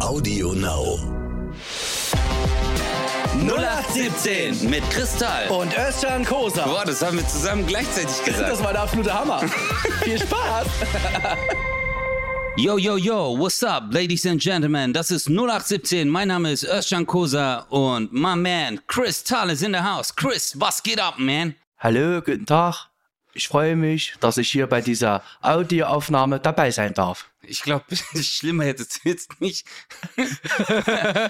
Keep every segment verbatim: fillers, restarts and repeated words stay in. Audio Now. null acht siebzehn mit Kristall und Özcan Kosa. Boah, das haben wir zusammen gleichzeitig gesagt. Das war der absolute Hammer. Viel Spaß. Yo, yo, yo, what's up, ladies and gentlemen? Das ist null acht siebzehn, mein Name ist Özcan Kosa und my man Kristall is in the house. Chris, was geht ab, man? Hallo, guten Tag. Ich freue mich, dass ich hier bei dieser Audioaufnahme dabei sein darf. Ich glaube, schlimmer hättest du jetzt nicht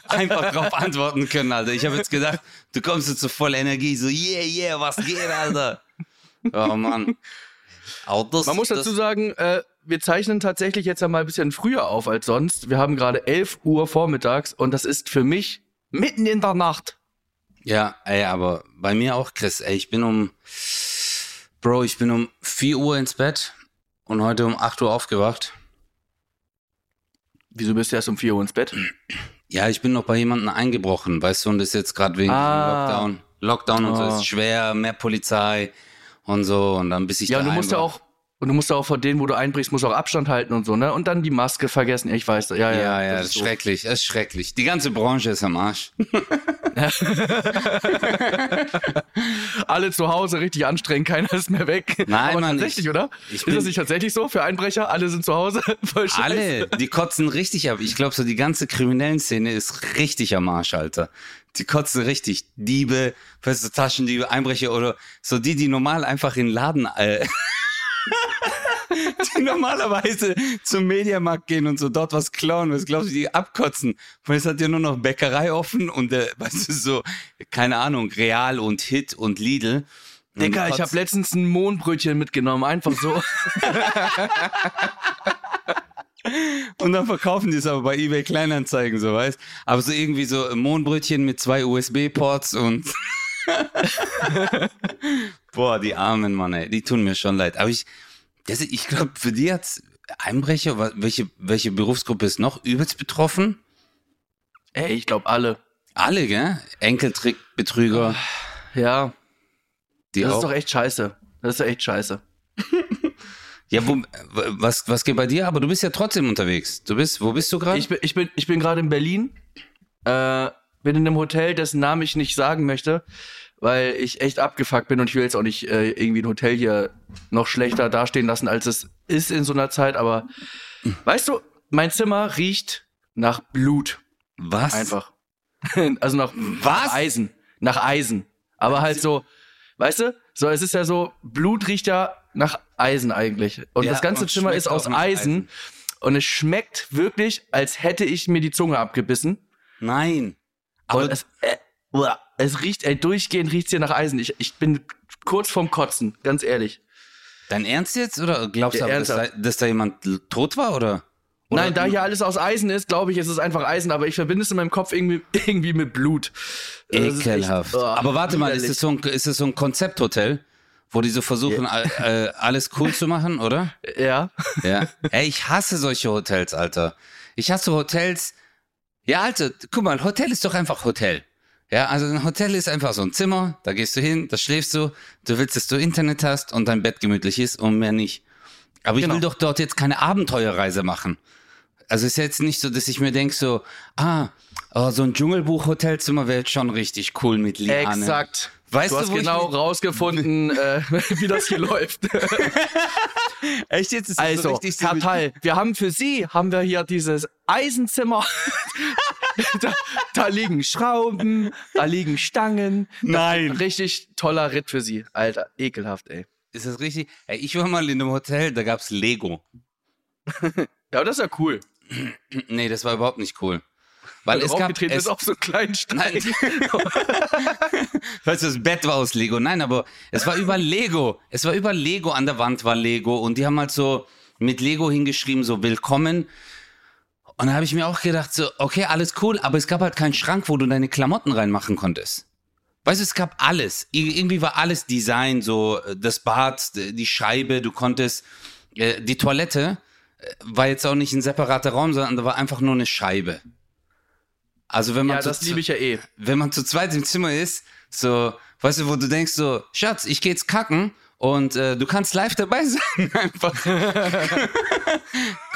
einfach drauf antworten können, Alter. Ich habe jetzt gedacht, du kommst jetzt so voll Energie, so yeah, yeah, was geht, Alter? Oh Mann. Autos, man muss dazu sagen, äh, wir zeichnen tatsächlich jetzt ja mal ein bisschen früher auf als sonst. Wir haben gerade elf Uhr vormittags und das ist für mich mitten in der Nacht. Ja, ey, aber bei mir auch, Chris. Ey, ich bin um... Bro, ich bin um vier Uhr ins Bett und heute um acht Uhr aufgewacht. Wieso bist du erst um vier Uhr ins Bett? Ja, ich bin noch bei jemandem eingebrochen, weißt du, und das ist jetzt gerade wegen ah. Lockdown. Lockdown und oh. so ist schwer, mehr Polizei und so und dann bis ich ja, da Ja, du musst ja auch und du musst ja auch von denen, wo du einbrichst, musst auch Abstand halten und so, ne? Und dann die Maske vergessen. Ich weiß, ja, ja. Ja, ja, das ist, das ist schrecklich, das ist schrecklich. Die ganze Branche ist am Arsch. Alle zu Hause richtig anstrengend, keiner ist mehr weg. Nein, aber Mann, tatsächlich, ich, oder? Ich ist das nicht tatsächlich so für Einbrecher? Alle sind zu Hause? Voll scheiße. Alle, die kotzen richtig ab. Ich glaube, so die ganze kriminellen Szene ist richtig am Arsch, Alter. Die kotzen richtig. Diebe, weißt du, Taschendiebe, Einbrecher oder so die, die normal einfach in den Laden... Äh, die normalerweise zum Mediamarkt gehen und so dort was klauen, was glaubst du, die abkotzen. Weil jetzt hat ja nur noch Bäckerei offen und äh, weißt du, so, keine Ahnung, Real und Hit und Lidl. Digga, ich habe letztens ein Mohnbrötchen mitgenommen, einfach so. Und dann verkaufen die es aber bei eBay Kleinanzeigen, so, weißt du. Aber so irgendwie so Mohnbrötchen mit zwei U S B-Ports und... Boah, die armen Mann, ey, die tun mir schon leid. Aber ich, das, ich glaube, für die hat's Einbrecher, welche, welche Berufsgruppe ist noch übelst betroffen? Ey, ich glaube alle. Alle, gell? Enkeltrickbetrüger. Ja. Die das auch. Ist doch echt scheiße. Das ist doch echt scheiße. Ja, wo, was, was geht bei dir? Aber du bist ja trotzdem unterwegs. Du bist, wo bist du gerade? Ich bin, ich bin, ich bin gerade in Berlin. Äh, bin in einem Hotel, dessen Namen ich nicht sagen möchte, weil ich echt abgefuckt bin und ich will jetzt auch nicht äh, irgendwie ein Hotel hier noch schlechter dastehen lassen, als es ist in so einer Zeit, aber weißt du, mein Zimmer riecht nach Blut. Was? Einfach. Also nach Was? Eisen. Nach Eisen. Aber halt so, weißt du, so es ist ja so, Blut riecht ja nach Eisen eigentlich. Und ja, das ganze und Zimmer ist aus Eisen. Eisen und es schmeckt wirklich, als hätte ich mir die Zunge abgebissen. Nein. Aber und es, äh, es riecht, ey, durchgehend riecht es hier nach Eisen. Ich, ich bin kurz vorm Kotzen, ganz ehrlich. Dein Ernst jetzt? Oder glaubst du, ja, dass, da, dass da jemand tot war? Oder? oder Nein, da hier alles aus Eisen ist, glaube ich, es ist einfach Eisen. Aber ich verbinde es in meinem Kopf irgendwie, irgendwie mit Blut. Ekelhaft. Echt, oh, aber warte mal, ist das so ein, ist das so ein Konzepthotel, wo die so versuchen, yeah. alles cool zu machen, oder? Ja. Ja. Ey, ich hasse solche Hotels, Alter. Ich hasse Hotels... Ja, Alter, guck mal, Hotel ist doch einfach Hotel. Ja, also ein Hotel ist einfach so ein Zimmer, da gehst du hin, da schläfst du, du willst, dass du Internet hast und dein Bett gemütlich ist und mehr nicht. Aber genau. Ich will doch dort jetzt keine Abenteuerreise machen. Also ist jetzt nicht so, dass ich mir denke so, ah, oh, so ein Dschungelbuch-Hotelzimmer wäre jetzt schon richtig cool mit Liane. Exakt. Weißt du, hast du genau rausgefunden, äh, wie das hier läuft. Echt jetzt? Ist das also, so richtig Herr Teil, wir haben für Sie, haben wir hier dieses Eisenzimmer. da, da liegen Schrauben, da liegen Stangen. Nein. Richtig toller Ritt für Sie. Alter, ekelhaft, ey. Ist das richtig? Ey, ich war mal in einem Hotel, da gab's Lego. Ja, aber das ist ja cool. Nee, das war überhaupt nicht cool. Weil es gab es ist auf so kleinen Stein. Weißt du, das Bett war aus Lego. Nein, aber es war über Lego. Es war über Lego. An der Wand war Lego. Und die haben halt so mit Lego hingeschrieben, so willkommen. Und da habe ich mir auch gedacht, so, okay, alles cool. Aber es gab halt keinen Schrank, wo du deine Klamotten reinmachen konntest. Weißt du, es gab alles. Irgendwie war alles Design, so das Bad, die Scheibe. Du konntest, die Toilette war jetzt auch nicht ein separater Raum, sondern da war einfach nur eine Scheibe. Also wenn man ja, das liebe ich ja eh. Wenn man zu zweit im Zimmer ist, so, weißt du, wo du denkst so, Schatz, ich geh jetzt kacken Und äh, du kannst live dabei sein, einfach.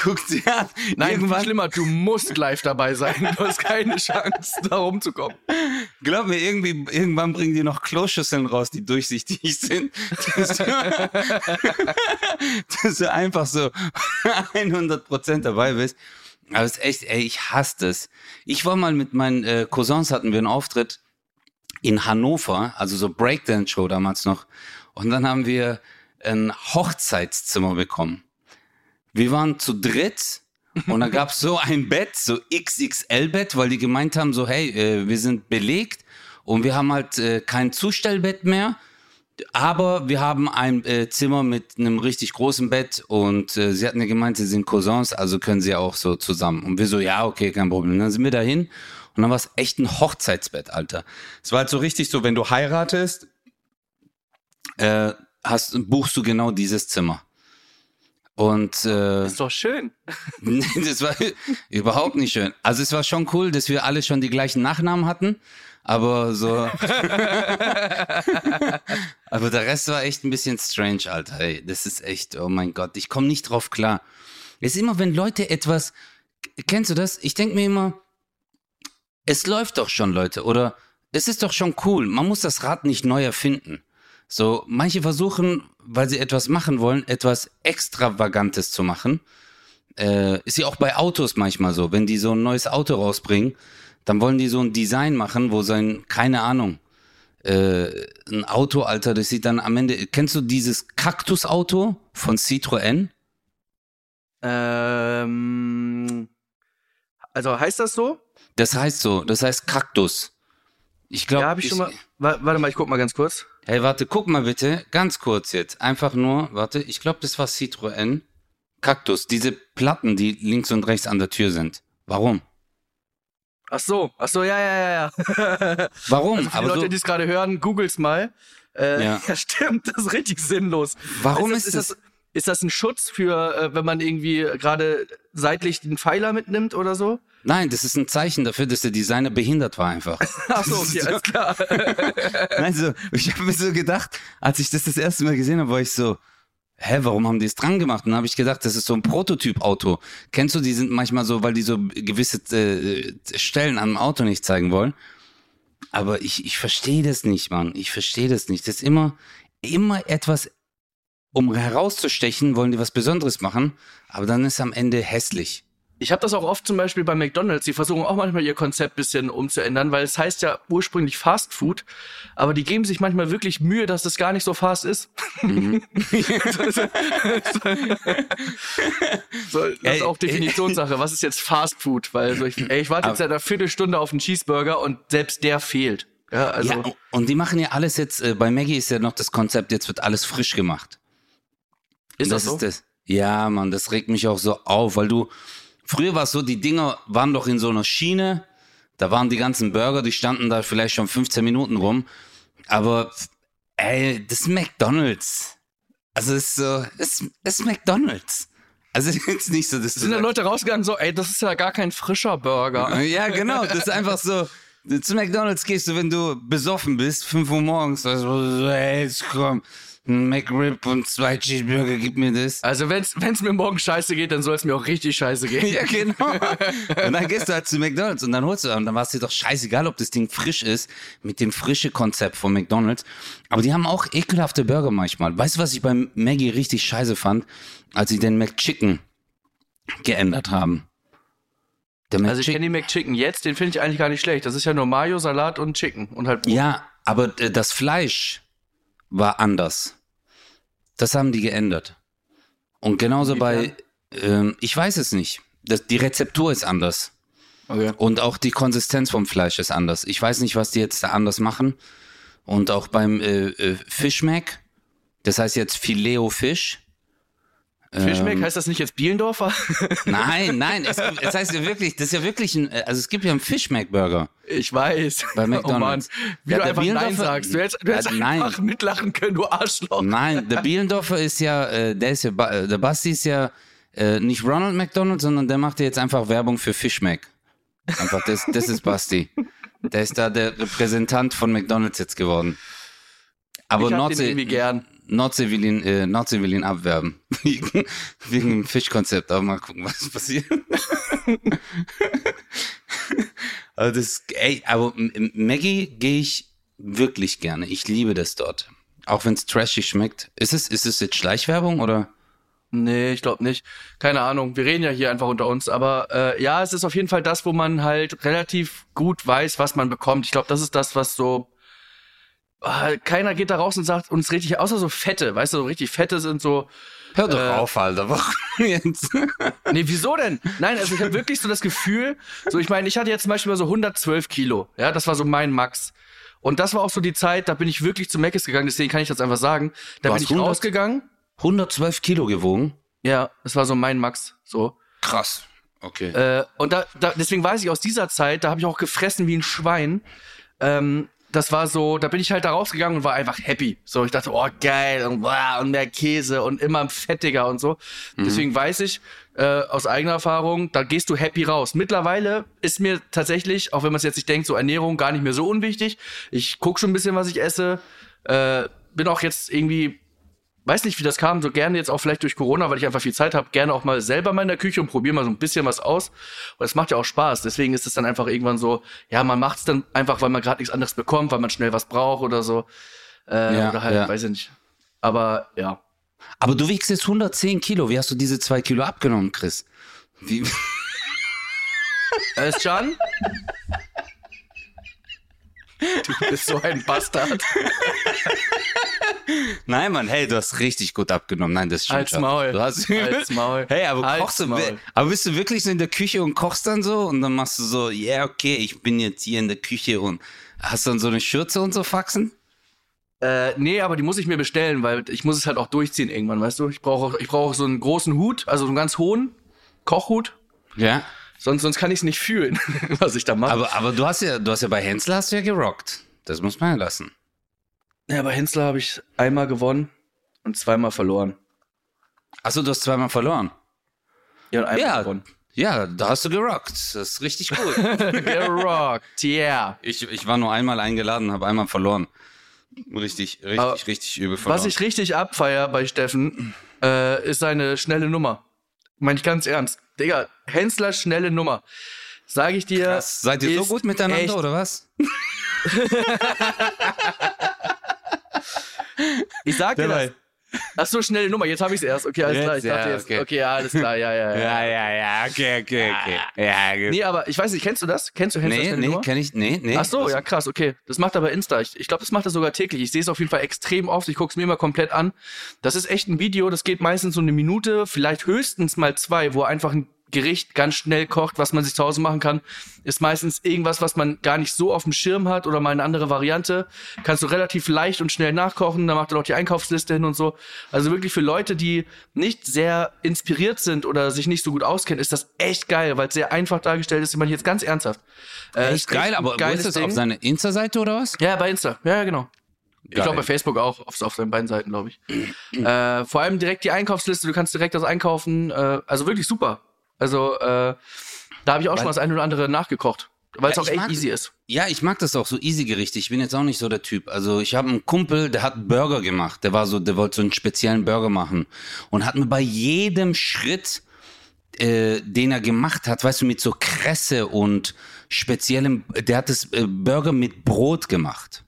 Guck dir an. Nein, irgendwann... schlimmer, du musst live dabei sein. Du hast keine Chance, da rumzukommen. Glaub mir, irgendwie, irgendwann bringen die noch Kloschüsseln raus, die durchsichtig sind. Dass du, dass du einfach so hundert Prozent dabei bist. Aber es ist echt, ey, ich hasse das. Ich war mal mit meinen äh, Cousins, hatten wir einen Auftritt in Hannover, also so Breakdance-Show damals noch. Und dann haben wir ein Hochzeitszimmer bekommen. Wir waren zu dritt und da gab es so ein Bett, so X X L Bett, weil die gemeint haben, so hey, äh, wir sind belegt und wir haben halt äh, kein Zustellbett mehr, aber wir haben ein äh, Zimmer mit einem richtig großen Bett und äh, sie hatten ja gemeint, sie sind Cousins, also können sie auch so zusammen. Und wir so, ja, okay, kein Problem. Und dann sind wir dahin und dann war es echt ein Hochzeitsbett, Alter. Es war halt so richtig so, wenn du heiratest, Äh, hast, buchst du genau dieses Zimmer. Und, äh, das ist doch schön. Das war überhaupt nicht schön. Also es war schon cool, dass wir alle schon die gleichen Nachnamen hatten, aber so... aber der Rest war echt ein bisschen strange, Alter. Hey, das ist echt, oh mein Gott, ich komme nicht drauf klar. Es ist immer, wenn Leute etwas... Kennst du das? Ich denke mir immer, es läuft doch schon, Leute, oder es ist doch schon cool. Man muss das Rad nicht neu erfinden. So, manche versuchen, weil sie etwas machen wollen, etwas Extravagantes zu machen. Äh, ist ja auch bei Autos manchmal so. Wenn die so ein neues Auto rausbringen, dann wollen die so ein Design machen, wo sein, keine Ahnung, äh, ein Auto, Alter, das sieht dann am Ende, kennst du dieses Kaktusauto von Citroën? Ähm, also heißt das so? Das heißt so, das heißt Kaktus. Ich glaube, ja, habe ich, ich schon mal, warte mal, ich guck mal ganz kurz. Hey, warte, guck mal bitte, ganz kurz jetzt. Einfach nur, warte, ich glaube, das war Citroën. Kaktus, diese Platten, die links und rechts an der Tür sind. Warum? Ach so, ach so, ja, ja, ja, ja. Warum? Also für die Aber Leute, so, die es gerade hören, googelt's mal. Äh, ja. ja, stimmt, das ist richtig sinnlos. Warum ist das? Ist das, ist das, ist das ein Schutz für, wenn man irgendwie gerade seitlich den Pfeiler mitnimmt oder so? Nein, das ist ein Zeichen dafür, dass der Designer behindert war einfach. Ach so, okay, alles klar. Nein, so, ich habe mir so gedacht, als ich das das erste Mal gesehen habe, war ich so, hä, warum haben die es dran gemacht? Und dann habe ich gedacht, das ist so ein Prototyp-Auto. Kennst du, die sind manchmal so, weil die so gewisse äh, Stellen am Auto nicht zeigen wollen. Aber ich, ich verstehe das nicht, Mann. Ich verstehe das nicht. Das ist immer, immer etwas, um herauszustechen, wollen die was Besonderes machen, aber dann ist es am Ende hässlich. Ich habe das auch oft zum Beispiel bei McDonalds, die versuchen auch manchmal ihr Konzept ein bisschen umzuändern, weil es heißt ja ursprünglich Fast Food, aber die geben sich manchmal wirklich Mühe, dass das gar nicht so fast ist. Mhm. So, das ist auch Definitionssache, was ist jetzt Fast Food? Weil so ich, ey, ich warte jetzt seit einer Viertelstunde auf einen Cheeseburger und selbst der fehlt. Ja, also ja, und die machen ja alles jetzt, äh, bei Maggie ist ja noch das Konzept, jetzt wird alles frisch gemacht. Ist das, das so? Ist das. Ja, Mann, das regt mich auch so auf, weil du... Früher war es so, die Dinger waren doch in so einer Schiene, da waren die ganzen Burger, die standen da vielleicht schon fünfzehn Minuten rum, aber ey, das ist McDonalds. Also es ist so, es ist McDonalds. Also es ist nicht so, dass... Es sind da Leute rausgegangen so, ey, das ist ja gar kein frischer Burger. Ja, genau, das ist einfach so, zu McDonalds gehst du, wenn du besoffen bist, fünf Uhr morgens, also, ey, komm... Ein McRib und zwei Cheeseburger, gib mir das. Also wenn's, wenn's mir morgen scheiße geht, dann soll es mir auch richtig scheiße gehen. Ja, genau. Und dann gehst du halt zu McDonalds und dann holst du, und dann war es dir doch scheißegal, ob das Ding frisch ist, mit dem frische Konzept von McDonalds. Aber die haben auch ekelhafte Burger manchmal. Weißt du, was ich bei Maggie richtig scheiße fand? Als sie den McChicken geändert haben. Der McChicken. Also ich kenne den McChicken jetzt, den finde ich eigentlich gar nicht schlecht. Das ist ja nur Mayo, Salat und Chicken und halt Brot. Ja, aber das Fleisch... war anders. Das haben die geändert. Und genauso bei, ähm, ich weiß es nicht, das, die Rezeptur ist anders. Okay. Und auch die Konsistenz vom Fleisch ist anders. Ich weiß nicht, was die jetzt da anders machen. Und auch beim äh, äh, Fischmeck, das heißt jetzt Filet-O-Fisch. Fischmeck, ähm, heißt das nicht jetzt Bielendorfer? Nein, nein, es, es heißt ja wirklich, das ist ja wirklich ein, also es gibt ja einen Fischmeck-Burger. Ich weiß. Bei McDonalds. Oh Mann, wie ja, du einfach nein sagst. Du hättest, du hättest ja, einfach nein. mitlachen können, du Arschloch. Nein, der Bielendorfer ist ja, äh, der ist ja, der Basti ist ja äh, nicht Ronald McDonald, sondern der macht ja jetzt einfach Werbung für Fischmeck. Einfach, das, das ist Basti. Der ist da der Repräsentant von McDonalds jetzt geworden. Aber ich hab Nordsee, den irgendwie gern. Nordseevillain, äh, Nordseevillain abwerben. Wegen, wegen dem Fischkonzept. Aber mal gucken, was passiert. aber das, ey, aber Maggi gehe ich wirklich gerne. Ich liebe das dort. Auch wenn es trashig schmeckt. Ist es, ist es jetzt Schleichwerbung oder? Nee, ich glaube nicht. Keine Ahnung. Wir reden ja hier einfach unter uns. Aber äh, ja, es ist auf jeden Fall das, wo man halt relativ gut weiß, was man bekommt. Ich glaube, das ist das, was so... Oh, keiner geht da raus und sagt uns richtig, außer so Fette, weißt du, so richtig Fette sind so... Hör doch äh, auf, Alter, warum jetzt? Nee, wieso denn? Nein, also ich habe wirklich so das Gefühl, so ich meine, ich hatte jetzt zum Beispiel mal so hundertzwölf Kilo, ja, das war so mein Max. Und das war auch so die Zeit, da bin ich wirklich zu Meckes gegangen, deswegen kann ich das einfach sagen. Da bin ich hundert rausgegangen. hundertzwölf Kilo gewogen? Ja, das war so mein Max, so. Krass, okay. Äh, und da, da deswegen weiß ich, aus dieser Zeit, da habe ich auch gefressen wie ein Schwein, ähm, das war so, da bin ich halt da rausgegangen und war einfach happy. So, ich dachte, oh geil und, und mehr Käse und immer fettiger und so. Mhm. Deswegen weiß ich äh, aus eigener Erfahrung, da gehst du happy raus. Mittlerweile ist mir tatsächlich, auch wenn man es jetzt nicht denkt, so Ernährung gar nicht mehr so unwichtig. Ich gucke schon ein bisschen, was ich esse. Äh, bin auch jetzt irgendwie, weiß nicht, wie das kam, so gerne jetzt auch vielleicht durch Corona, weil ich einfach viel Zeit habe, gerne auch mal selber mal in der Küche und probiere mal so ein bisschen was aus. Und es macht ja auch Spaß. Deswegen ist es dann einfach irgendwann so, ja, man macht es dann einfach, weil man gerade nichts anderes bekommt, weil man schnell was braucht oder so. Äh, ja, oder halt, ja. Weiß ich nicht. Aber ja. Aber du wiegst jetzt hundertzehn Kilo. Wie hast du diese zwei Kilo abgenommen, Chris? Wie? Özcan? Du bist so ein Bastard. Nein, Mann, hey, du hast richtig gut abgenommen. Nein, das ist Halt's Maul. Du hast Halt's Maul. Hey, aber Halt's kochst du, Maul. Aber bist du wirklich so in der Küche und kochst dann so und dann machst du so, ja, yeah, okay, ich bin jetzt hier in der Küche und hast dann so eine Schürze und so Faxen? Äh, nee, aber die muss ich mir bestellen, weil ich muss es halt auch durchziehen irgendwann, weißt du? Ich brauche ich brauche so einen großen Hut, also so einen ganz hohen Kochhut. Ja. Sonst, sonst kann ich es nicht fühlen, was ich da mache. Aber, aber du hast ja, du hast ja bei Hensler hast du ja gerockt. Das muss man ja lassen. Ja, bei Hensler habe ich einmal gewonnen und zweimal verloren. Achso, du hast zweimal verloren? Ja, und einmal ja, gewonnen. Ja, da hast du gerockt. Das ist richtig cool. Gerockt, yeah. Ich, ich war nur einmal eingeladen, habe einmal verloren. Richtig, richtig, aber richtig übel verloren. Was ich richtig abfeiere bei Steffen, äh, ist seine schnelle Nummer. Meine ich ganz ernst. Digga, Hensler schnelle Nummer. Sag ich dir. Krass. Seid ihr so gut miteinander, echt, oder was? Ich sag dir das. Ach so, schnelle Nummer. Jetzt habe ich es erst. Okay, alles klar. Ich dachte jetzt, okay, okay, ja, alles klar. Ja, ja, ja. Ja, ja, ja. Okay, okay, okay. Ja, gut. Nee, aber ich weiß nicht, kennst du das? Kennst du Hensler nee, schnelle nee, Nummer? Nee, kenn ich, nee, nee. Ach so, was? Ja, krass, okay. Das macht aber Insta. Ich, ich glaube, das macht er sogar täglich. Ich sehe es auf jeden Fall extrem oft. Ich gucke es mir immer komplett an. Das ist echt ein Video. Das geht meistens so eine Minute, vielleicht höchstens mal zwei, wo er einfach ein Gericht ganz schnell kocht, was man sich zu Hause machen kann, ist meistens irgendwas, was man gar nicht so auf dem Schirm hat oder mal eine andere Variante. Kannst du relativ leicht und schnell nachkochen, dann macht er noch die Einkaufsliste hin und so. Also wirklich für Leute, die nicht sehr inspiriert sind oder sich nicht so gut auskennen, ist das echt geil, weil es sehr einfach dargestellt ist. Ich meine jetzt ganz ernsthaft. Äh, echt geil, aber wo ist das, auf seiner Insta-Seite oder was? Ja, bei Insta, ja, ja, genau. Geil. Ich glaube, bei Facebook auch, auf, auf seinen beiden Seiten, glaube ich. äh, vor allem direkt die Einkaufsliste, du kannst direkt das einkaufen, äh, also wirklich super. Also, äh, da habe ich auch weil, schon mal das eine oder andere nachgekocht, weil es ja, auch echt mag, easy ist. Ja, ich mag das auch, so easy Gerichte. Ich bin jetzt auch nicht so der Typ. Also, ich habe einen Kumpel, der hat einen Burger gemacht. Der war so, der wollte so einen speziellen Burger machen und hat mir bei jedem Schritt, äh, den er gemacht hat, weißt du, mit so Kresse und speziellem, der hat das äh, Burger mit Brot gemacht.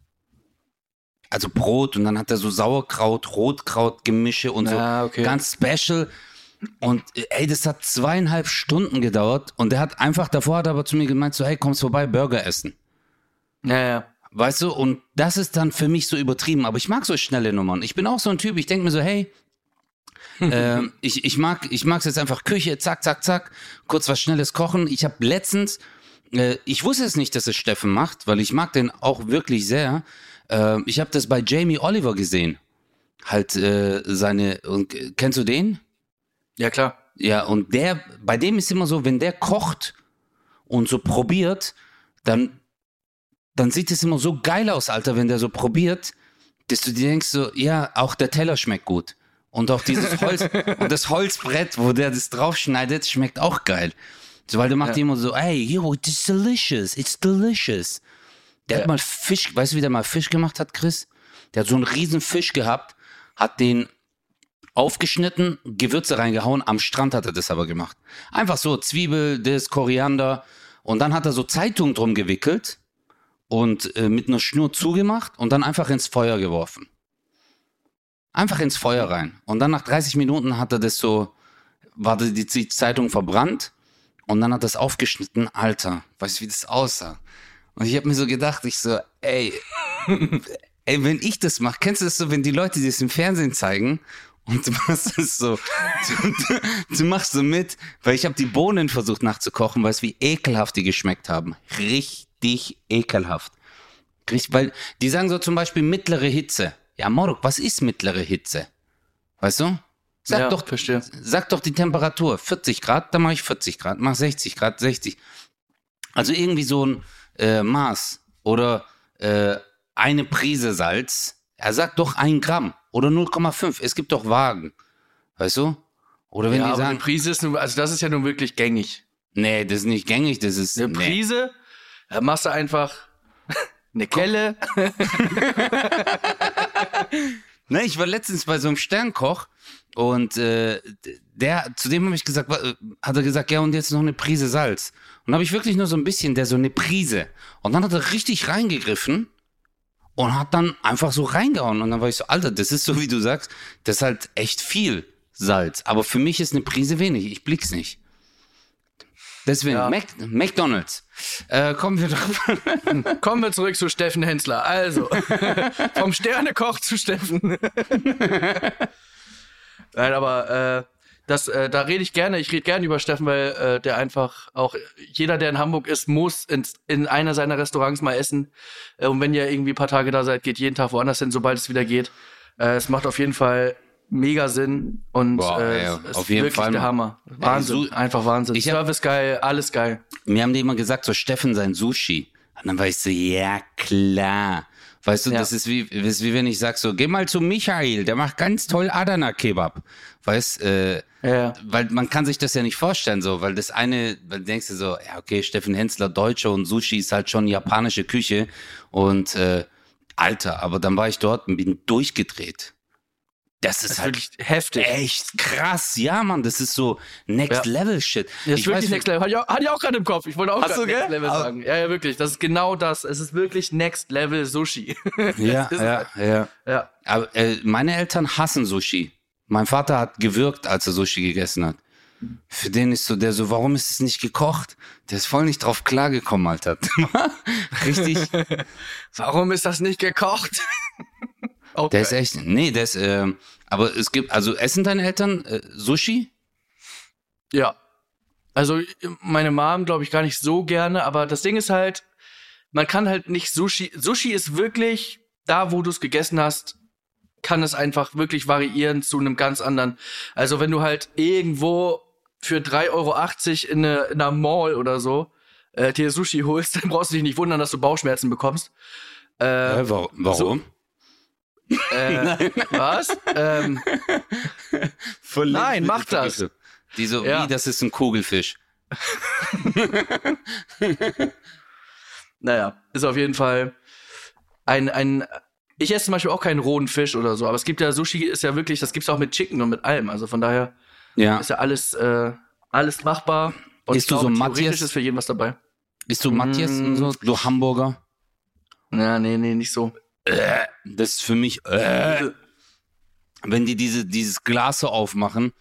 Also Brot und dann hat er so Sauerkraut, Rotkrautgemische und ah, so okay. Ganz special. Und ey, das hat zweieinhalb Stunden gedauert und der hat einfach, davor hat er aber zu mir gemeint so, hey, kommst vorbei, Burger essen. Ja, ja. Weißt du, und das ist dann für mich so übertrieben, aber ich mag so schnelle Nummern. Ich bin auch so ein Typ, ich denke mir so, hey, äh, ich, ich mag ich mag's jetzt einfach Küche, zack, zack, zack, kurz was Schnelles kochen. Ich habe letztens, äh, ich wusste es nicht, dass es Steffen macht, weil ich mag den auch wirklich sehr. Äh, ich habe das bei Jamie Oliver gesehen. Halt äh, seine, und, äh, kennst du den? Ja, klar. Ja, und der, bei dem ist immer so, wenn der kocht und so probiert, dann, dann sieht es immer so geil aus, Alter, wenn der so probiert, dass du dir denkst so, ja, auch der Teller schmeckt gut. Und auch dieses Holz, und das Holzbrett, wo der das draufschneidet, schmeckt auch geil. So, weil du machst ja immer so, ey, yo, it's delicious, it's delicious. Der ja. hat mal Fisch, weißt du, wie der mal Fisch gemacht hat, Chris? Der hat so einen riesen Fisch gehabt. hat den aufgeschnitten, Gewürze reingehauen, am Strand hat er das aber gemacht. Einfach so, Zwiebel, das, Koriander, und dann hat er so Zeitung drum gewickelt und äh, mit einer Schnur zugemacht und dann einfach ins Feuer geworfen. Einfach ins Feuer rein. Und dann nach dreißig Minuten hat er das so, war die, die Zeitung verbrannt und dann hat er es aufgeschnitten. Alter, weißt du, wie das aussah? Und ich habe mir so gedacht, ich so, ey, ey, wenn ich das mache, kennst du das so, wenn die Leute dir das im Fernsehen zeigen und du machst das so, du, du, du machst so mit, weil ich habe die Bohnen versucht nachzukochen, weißt du, wie ekelhaft die geschmeckt haben. Richtig ekelhaft. Richtig, weil die sagen so zum Beispiel mittlere Hitze. Ja, Moruk, was ist mittlere Hitze? Weißt du? Sag, ja, doch, sag doch die Temperatur. vierzig Grad, dann mache ich vierzig Grad. Mach sechzig Grad, sechzig. Also irgendwie so ein äh, Maß oder äh, eine Prise Salz. Er sagt doch ein Gramm oder null Komma fünf. Es gibt doch Wagen. Weißt du? Oder wenn ja, die sagen, eine Prise ist nur, also das ist ja nun wirklich gängig. Nee, das ist nicht gängig. Das ist eine Prise. Nee. Dann machst du einfach eine Kelle. Ne, ich war letztens bei so einem Sternkoch und äh, der, zu dem habe ich gesagt, hat er gesagt, ja, und jetzt noch eine Prise Salz. Und habe ich wirklich nur so ein bisschen, der so eine Prise. Und dann hat er richtig reingegriffen und hat dann einfach so reingehauen. Und dann war ich so, Alter, das ist so, wie du sagst, das ist halt echt viel Salz. Aber für mich ist eine Prise wenig. Ich blick's nicht. Deswegen, ja. Mac- McDonalds. Äh, kommen wir drauf. Kommen wir zurück zu Steffen Hensler. Also, vom Sternekoch zu Steffen. Nein, aber äh, das, äh, da rede ich gerne. Ich rede gerne über Steffen, weil äh, der einfach auch, jeder, der in Hamburg ist, muss in, in einer seiner Restaurants mal essen. Äh, und wenn ihr irgendwie ein paar Tage da seid, geht jeden Tag woanders hin, sobald es wieder geht. Äh, es macht auf jeden Fall mega Sinn und boah, äh, ey, ist auf jeden wirklich Fall der Hammer. Wahnsinn, ja, einfach Wahnsinn. Ich hab, Service geil, alles geil. Mir haben die immer gesagt, so Steffen, sein Sushi. Und dann war ich so, ja klar. Weißt du, ja. das, ist wie, das ist wie wenn ich sag so, geh mal zu Michael, der macht ganz toll Adana-Kebab. Weißt äh, ja. Weil man kann sich das ja nicht vorstellen, so, weil das eine, weil du denkst dir so, ja okay, Steffen Hensler, Deutsche und Sushi ist halt schon japanische Küche und äh, Alter, aber dann war ich dort und bin durchgedreht. Das ist, das ist halt wirklich heftig. Echt krass. Ja, Mann, das ist so Next-Level-Shit. Ja. Das ist wirklich Next-Level. Hatte ich auch, hatte ich auch gerade im Kopf. Ich wollte auch gerade Next-Level sagen. Ja, ja, wirklich. Das ist genau das. Es ist wirklich Next-Level-Sushi. Ja, ja, ja, ja. Aber äh, meine Eltern hassen Sushi. Mein Vater hat gewürgt, als er Sushi gegessen hat. Für den ist so der so, warum ist es nicht gekocht? Der ist voll nicht drauf klargekommen, Alter. Richtig. Warum ist das nicht gekocht? Okay. Der ist echt, nee, der ist, äh, aber es gibt, also essen deine Eltern äh, Sushi? Ja, also meine Mom glaube ich gar nicht so gerne, aber das Ding ist halt, man kann halt nicht Sushi, Sushi ist wirklich, da wo du es gegessen hast, kann es einfach wirklich variieren zu einem ganz anderen, also wenn du halt irgendwo für drei Euro achtzig in, eine, in einer Mall oder so äh, dir Sushi holst, dann brauchst du dich nicht wundern, dass du Bauchschmerzen bekommst. Äh, ja, wa- warum? So, äh, was? Ähm, nein, mach das. Die so, ja. Wie, das ist ein Kugelfisch. Naja, ist auf jeden Fall ein, ein, ich esse zum Beispiel auch keinen rohen Fisch oder so, aber es gibt ja, Sushi ist ja wirklich, das gibt's auch mit Chicken und mit allem, also von daher ja. Ist ja alles, äh, alles machbar und ist ich du glaube, so theoretisch ist für jeden was dabei. Bist du Matthias mm. und so, so Hamburger? Ja, nee, nee, nicht so. Das ist für mich, äh, wenn die diese, dieses Glas so aufmachen,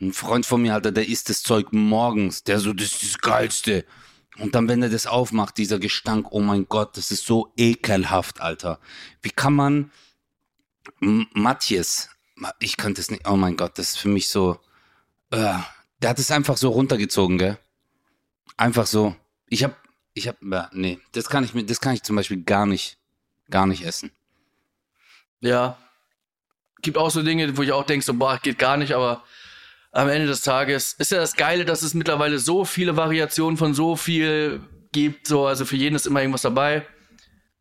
ein Freund von mir, Alter, der isst das Zeug morgens, der so, das ist das Geilste. Und dann, wenn er das aufmacht, dieser Gestank, oh mein Gott, das ist so ekelhaft, Alter. Wie kann man, M- Matthias, ich kann das nicht, oh mein Gott, das ist für mich so, äh, der hat es einfach so runtergezogen, gell? Einfach so. Ich hab, ich hab, nee, das kann ich mir, das kann ich zum Beispiel gar nicht. Gar nicht essen. Ja. Gibt auch so Dinge, wo ich auch denke, so, boah, geht gar nicht, aber am Ende des Tages ist ja das Geile, dass es mittlerweile so viele Variationen von so viel gibt, so, also für jeden ist immer irgendwas dabei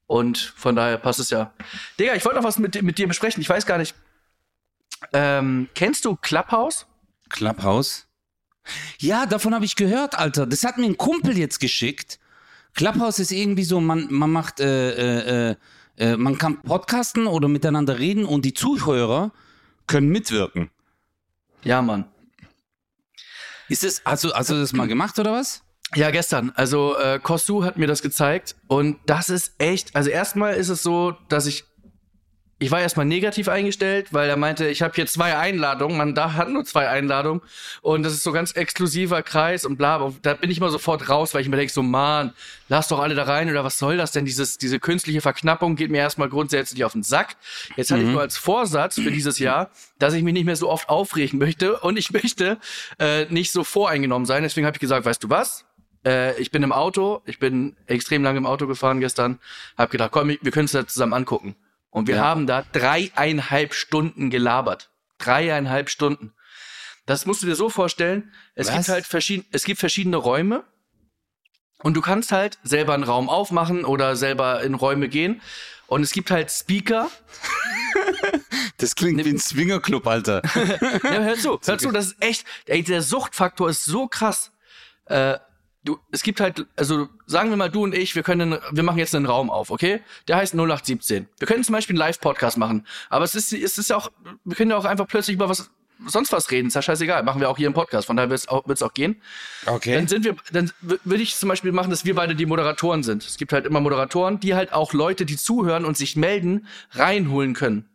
und von daher passt es ja. Digga, ich wollte noch was mit, mit dir besprechen, ich weiß gar nicht. Ähm, kennst du Clubhouse? Clubhouse? Ja, davon habe ich gehört, Alter. Das hat mir ein Kumpel jetzt geschickt. Clubhouse ist irgendwie so, man, man macht äh, äh, Äh, man kann podcasten oder miteinander reden und die Zuhörer können mitwirken. Ja, Mann. Ist das, hast, du, hast du das mal gemacht oder was? Ja, gestern. Also äh, Kosu hat mir das gezeigt und das ist echt, also erstmal ist es so, dass ich, ich war erstmal negativ eingestellt, weil er meinte, ich habe hier zwei Einladungen, man da hat nur zwei Einladungen und das ist so ganz exklusiver Kreis und bla, und da bin ich mal sofort raus, weil ich mir denke so, Mann, lass doch alle da rein oder was soll das denn, dieses diese künstliche Verknappung geht mir erstmal grundsätzlich auf den Sack. Jetzt hatte mhm. ich nur als Vorsatz für dieses Jahr, dass ich mich nicht mehr so oft aufregen möchte und ich möchte äh, nicht so voreingenommen sein, deswegen habe ich gesagt, weißt du was? Ich bin im Auto, ich bin extrem lange im Auto gefahren gestern, hab gedacht, komm, wir können es da zusammen angucken. Und wir ja. haben da dreieinhalb Stunden gelabert. Dreieinhalb Stunden. Das musst du dir so vorstellen, es Was? gibt halt verschiedene, es gibt verschiedene Räume und du kannst halt selber einen Raum aufmachen oder selber in Räume gehen und es gibt halt Speaker. Das klingt wie ein Swingerclub, Alter. Ja, hör zu, hör zu, das ist echt, ey, der Suchtfaktor ist so krass. Äh, Du, es gibt halt, also sagen wir mal, du und ich, wir können, wir machen jetzt einen Raum auf, okay? Der heißt null acht siebzehn. Wir können zum Beispiel einen Live-Podcast machen, aber es ist, es ist ja auch, wir können ja auch einfach plötzlich über was, sonst was reden, ist ja scheißegal, machen wir auch hier im Podcast, von daher wird's auch, wird's auch gehen. Okay. Dann sind wir, dann w- würde ich zum Beispiel machen, dass wir beide die Moderatoren sind. Es gibt halt immer Moderatoren, die halt auch Leute, die zuhören und sich melden, reinholen können.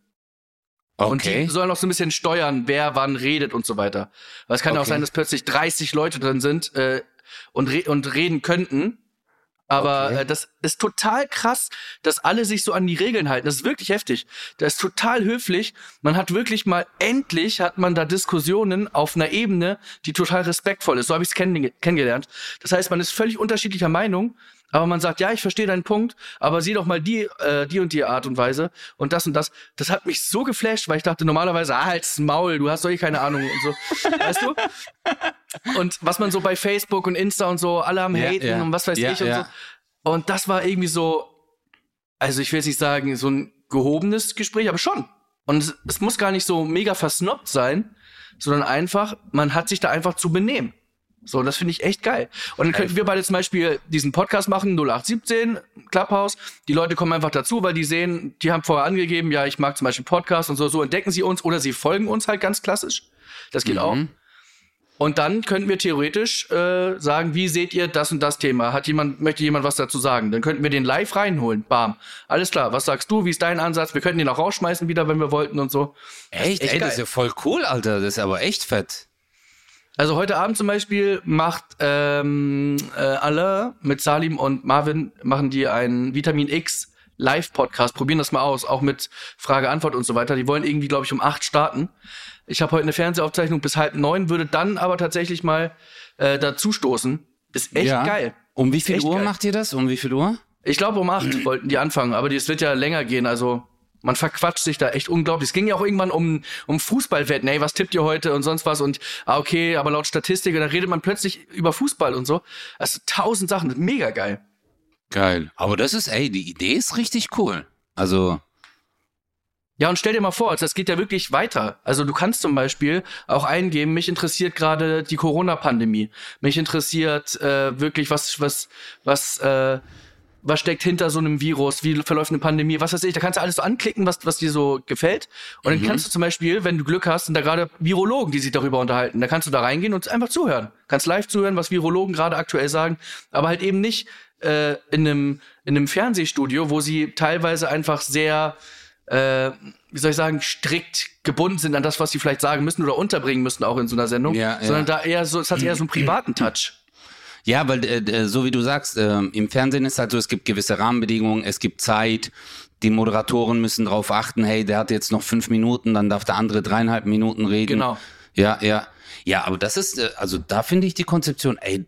Okay. Und die sollen auch so ein bisschen steuern, wer wann redet und so weiter. Weil es kann okay. auch sein, dass plötzlich dreißig Leute drin sind, äh, Und, re- und reden könnten. Aber okay. äh, das ist total krass, dass alle sich so an die Regeln halten. Das ist wirklich heftig. Das ist total höflich. Man hat wirklich mal, endlich hat man da Diskussionen auf einer Ebene, die total respektvoll ist. So habe ich es kenn- kennengelernt. Das heißt, man ist völlig unterschiedlicher Meinung, aber man sagt, ja, ich verstehe deinen Punkt, aber sieh doch mal die, äh, die und die Art und Weise und das und das. Das hat mich so geflasht, weil ich dachte normalerweise, ah, halt's Maul, du hast doch eh keine Ahnung und so. Weißt du? Und was man so bei Facebook und Insta und so, alle am ja, Haten ja. und was weiß ja, ich und ja. so. Und das war irgendwie so, also ich will jetzt nicht sagen, so ein gehobenes Gespräch, aber schon. Und es, es muss gar nicht so mega versnobbt sein, sondern einfach, man hat sich da einfach zu benehmen. So, das finde ich echt geil. Und dann könnten wir beide zum Beispiel diesen Podcast machen, null acht siebzehn, Clubhouse. Die Leute kommen einfach dazu, weil die sehen, die haben vorher angegeben, ja, ich mag zum Beispiel Podcasts und so, so entdecken sie uns oder sie folgen uns halt ganz klassisch. Das geht mhm. auch. Und dann könnten wir theoretisch äh, sagen, wie seht ihr das und das Thema? Hat jemand, möchte jemand was dazu sagen? Dann könnten wir den live reinholen. Bam. Alles klar, was sagst du? Wie ist dein Ansatz? Wir könnten den auch rausschmeißen wieder, wenn wir wollten und so. Echt? Das echt Ey, das ist ja voll cool, Alter. Das ist aber echt fett. Also heute Abend zum Beispiel macht ähm, äh, Alain mit Salim und Marvin, machen die einen Vitamin X Live-Podcast. Probieren das mal aus, auch mit Frage-Antwort und so weiter. Die wollen irgendwie, glaube ich, um acht starten. Ich habe heute eine Fernsehaufzeichnung bis halb neun, würde dann aber tatsächlich mal äh, dazustoßen. Ist echt ja. geil. Um wie viel Uhr geil. macht ihr das? Um wie viel Uhr? Ich glaube, um acht wollten die anfangen, aber es wird ja länger gehen, also... Man verquatscht sich da echt unglaublich. Es ging ja auch irgendwann um, um Fußballwetten. Ey, was tippt ihr heute und sonst was? Und ah, okay, aber laut Statistik. Und dann redet man plötzlich über Fußball und so. Also tausend Sachen. Mega geil. Geil. Aber das ist, ey, die Idee ist richtig cool. Also... Ja, und stell dir mal vor, also das geht ja wirklich weiter. Also du kannst zum Beispiel auch eingeben, mich interessiert gerade die Corona-Pandemie. Mich interessiert äh, wirklich was... was, was äh, was steckt hinter so einem Virus, wie verläuft eine Pandemie, was weiß ich, da kannst du alles so anklicken, was, was dir so gefällt. Und dann mhm. kannst du zum Beispiel, wenn du Glück hast, sind da gerade Virologen, die sich darüber unterhalten, da kannst du da reingehen und einfach zuhören. Kannst live zuhören, was Virologen gerade aktuell sagen, aber halt eben nicht äh, in einem in einem Fernsehstudio, wo sie teilweise einfach sehr, äh, wie soll ich sagen, strikt gebunden sind an das, was sie vielleicht sagen müssen oder unterbringen müssen auch in so einer Sendung, ja, sondern ja. da eher so, es hat eher so einen privaten Touch. Ja, weil äh, so wie du sagst, äh, im Fernsehen ist halt so, es gibt gewisse Rahmenbedingungen, es gibt Zeit, die Moderatoren müssen drauf achten, hey, der hat jetzt noch fünf Minuten, dann darf der andere dreieinhalb Minuten reden. Genau. Ja, ja. Ja, aber das ist, äh, also da finde ich die Konzeption, ey,